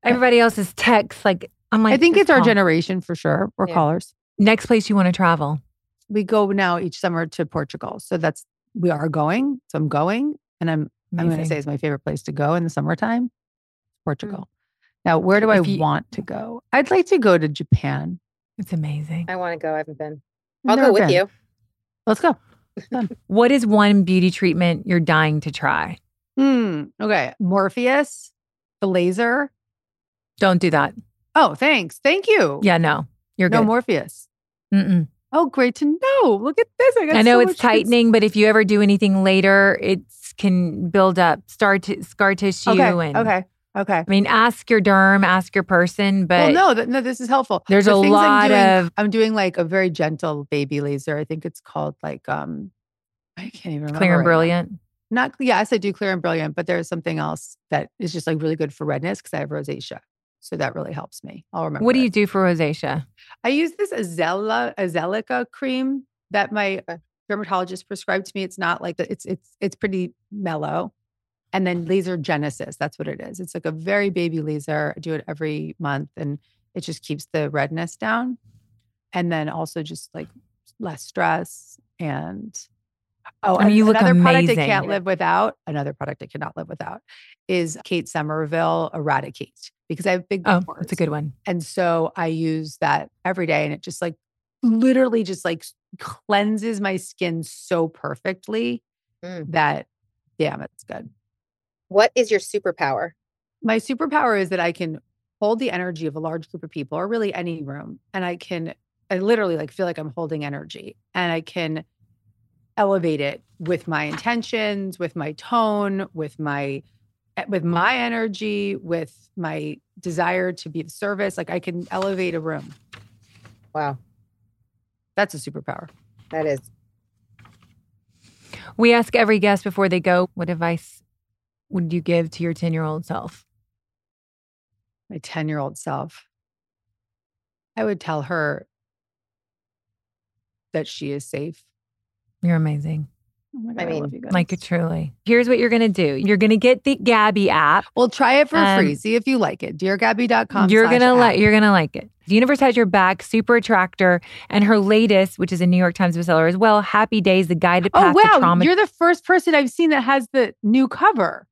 Everybody else is text. Like, I'm like... I think it's call. Our generation for sure. We're yeah. callers. Next place you want to travel? We go now each summer to Portugal. So that's... We are going. So I'm going. And I'm... Amazing. I'm going to say it's my favorite place to go in the summertime, Portugal. Mm. Now, where do if I you, want to go? I'd like to go to Japan. It's amazing. I want to go. I haven't been. I'll Never go with been. You. Let's go. What is one beauty treatment you're dying to try? Mm, okay. Morpheus, the laser. Don't do that. Oh, thanks. Thank you. Yeah, no. You're no good. No Morpheus. Mm-mm. Oh, great to know. Look at this. I, got I know so it's much tightening, things. But if you ever do anything later, it can build up scar, t- scar tissue. Okay, and, okay, okay. I mean, ask your derm, ask your person, but... Well, no, th- no, this is helpful. There's the a lot I'm doing, of... I'm doing like a very gentle baby laser. I think it's called like, um, I can't even remember. Clear and right Brilliant? Now. Not Yes, I do Clear and Brilliant, but there's something else that is just like really good for redness because I have rosacea. So that really helps me. I'll remember. What do you it. do for rosacea? I use this Azela, Azelica cream that my dermatologist prescribed to me. It's not like the, it's it's it's pretty mellow. And then Laser Genesis, that's what it is. It's like a very baby laser. I do it every month and it just keeps the redness down. And then also just like less stress and oh, I mean, you another look product I can't live without, another product I cannot live without is Kate Somerville EradiKate because I have big pores. Oh, that's a good one. And so I use that every day and it just like literally just like cleanses my skin so perfectly mm. that, yeah, that's good. What is your superpower? My superpower is that I can hold the energy of a large group of people or really any room. And I can, I literally like feel like I'm holding energy and I can elevate it with my intentions, with my tone, with my with my energy, with my desire to be of service. Like I can elevate a room. Wow. That's a superpower. That is. We ask every guest before they go, what advice would you give to your ten-year-old self? My ten-year-old self. I would tell her that she is safe. You're amazing. Oh my God, I mean, I love you guys. Like it truly. Here's what you're going to do. You're going to get the Gabby app. Well, try it for um, free. See if you like it. dear gabby dot com You're going to like you're going to like it. The Universe Has Your Back, Super Attractor, and her latest, which is a New York Times bestseller as well, Happy Days, The Guide to Path oh, wow. to Trauma. You're the first person I've seen that has the new cover.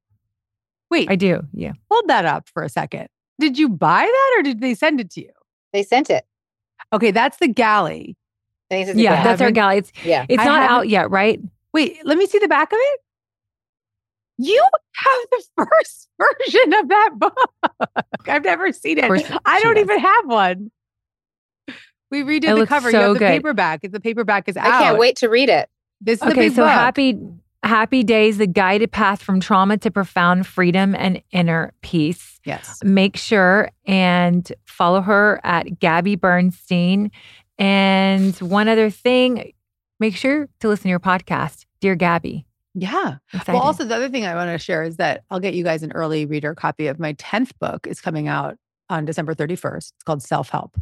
Wait. I do. Yeah. Hold that up for a second. Did you buy that or did they send it to you? They sent it. Okay, that's the galley. Yeah, yeah, that's our galley. It's, yeah. it's not out yet, right? Wait, let me see the back of it. You have the first version of that book. I've never seen it. I don't does. even have one. We redid it the cover. So you have the good. paperback. The paperback is out. I can't wait to read it. This is okay, the big so book. Happy, Happy Days, The Guided Path from Trauma to Profound Freedom and Inner Peace. Yes. Make sure and follow her at Gabby Bernstein. And one other thing, make sure to listen to your podcast, Dear Gabby. Yeah. Excited. Well, also the other thing I want to share is that I'll get you guys an early reader copy of my tenth book is coming out on December thirty-first. It's called Self-Help.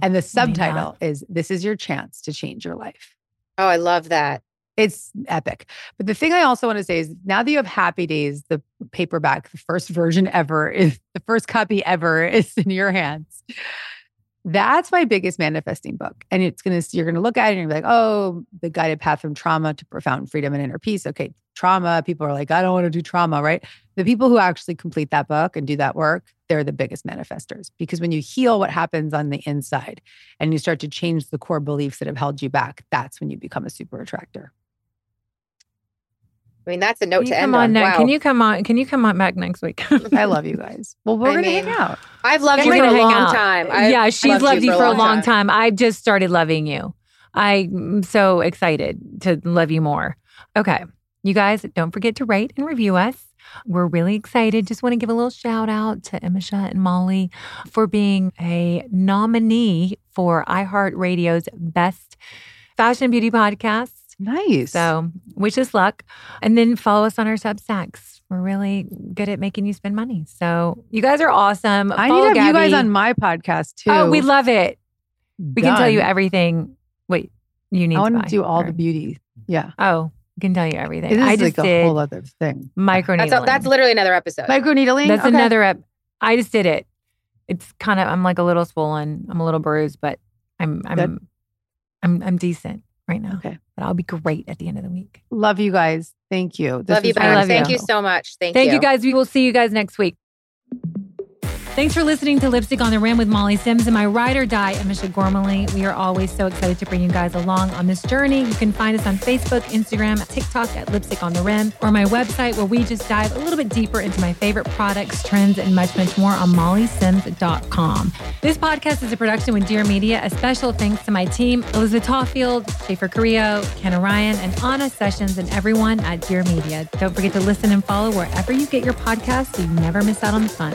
And the subtitle is, This Is Your Chance to Change Your Life. Oh, I love that. It's epic. But the thing I also want to say is now that you have Happy Days, the paperback, the first version ever, is the first copy ever is in your hands. That's my biggest manifesting book. And it's going to, you're going to look at it and you're like, oh, the guided path from trauma to profound freedom and inner peace. Okay. Trauma. People are like, I don't want to do trauma, right? The people who actually complete that book and do that work, they're the biggest manifestors, because when you heal what happens on the inside and you start to change the core beliefs that have held you back, that's when you become a super attractor. I mean, that's a note to end on. Wow. Can you come on? Can you come on back next week? I love you guys. Well, we're going to hang out. I've loved you for a long time. Yeah, she's loved you for a long time. I just started loving you. I'm so excited to love you more. Okay. You guys, don't forget to rate and review us. We're really excited. Just want to give a little shout out to Amisha and Molly for being a nominee for iHeartRadio's Best Fashion and Beauty Podcast. Nice. So wish us luck. And then follow us on our Substacks. We're really good at making you spend money. So you guys are awesome. I follow need to have Gabby. You guys on my podcast too. Oh, we love it. Done. We can tell you everything. Wait, you need I to I want to do all her. The beauty. Yeah. Oh, we can tell you everything. This is I just like a whole other thing. Microneedling. That's, that's literally another episode. Microneedling? That's okay. another ep. I just did it. It's kind of, I'm like a little swollen. I'm a little bruised, but I'm I'm that, I'm I'm decent right now. Okay. But I'll be great at the end of the week. Love you guys. Thank you. This love you, I love Thank you. you so much. Thank, Thank you. Thank you, guys. We will see you guys next week. Thanks for listening to Lipstick on the Rim with Molly Sims and my ride or die, Amisha Gormley. We are always so excited to bring you guys along on this journey. You can find us on Facebook, Instagram, TikTok at Lipstick on the Rim, or my website where we just dive a little bit deeper into my favorite products, trends, and much, much more on molly sims dot com. This podcast is a production with Dear Media. A special thanks to my team, Elizabeth Hawfield, Schaefer Carrillo, Ken Orion, and Anna Sessions, and everyone at Dear Media. Don't forget to listen and follow wherever you get your podcasts so you never miss out on the fun.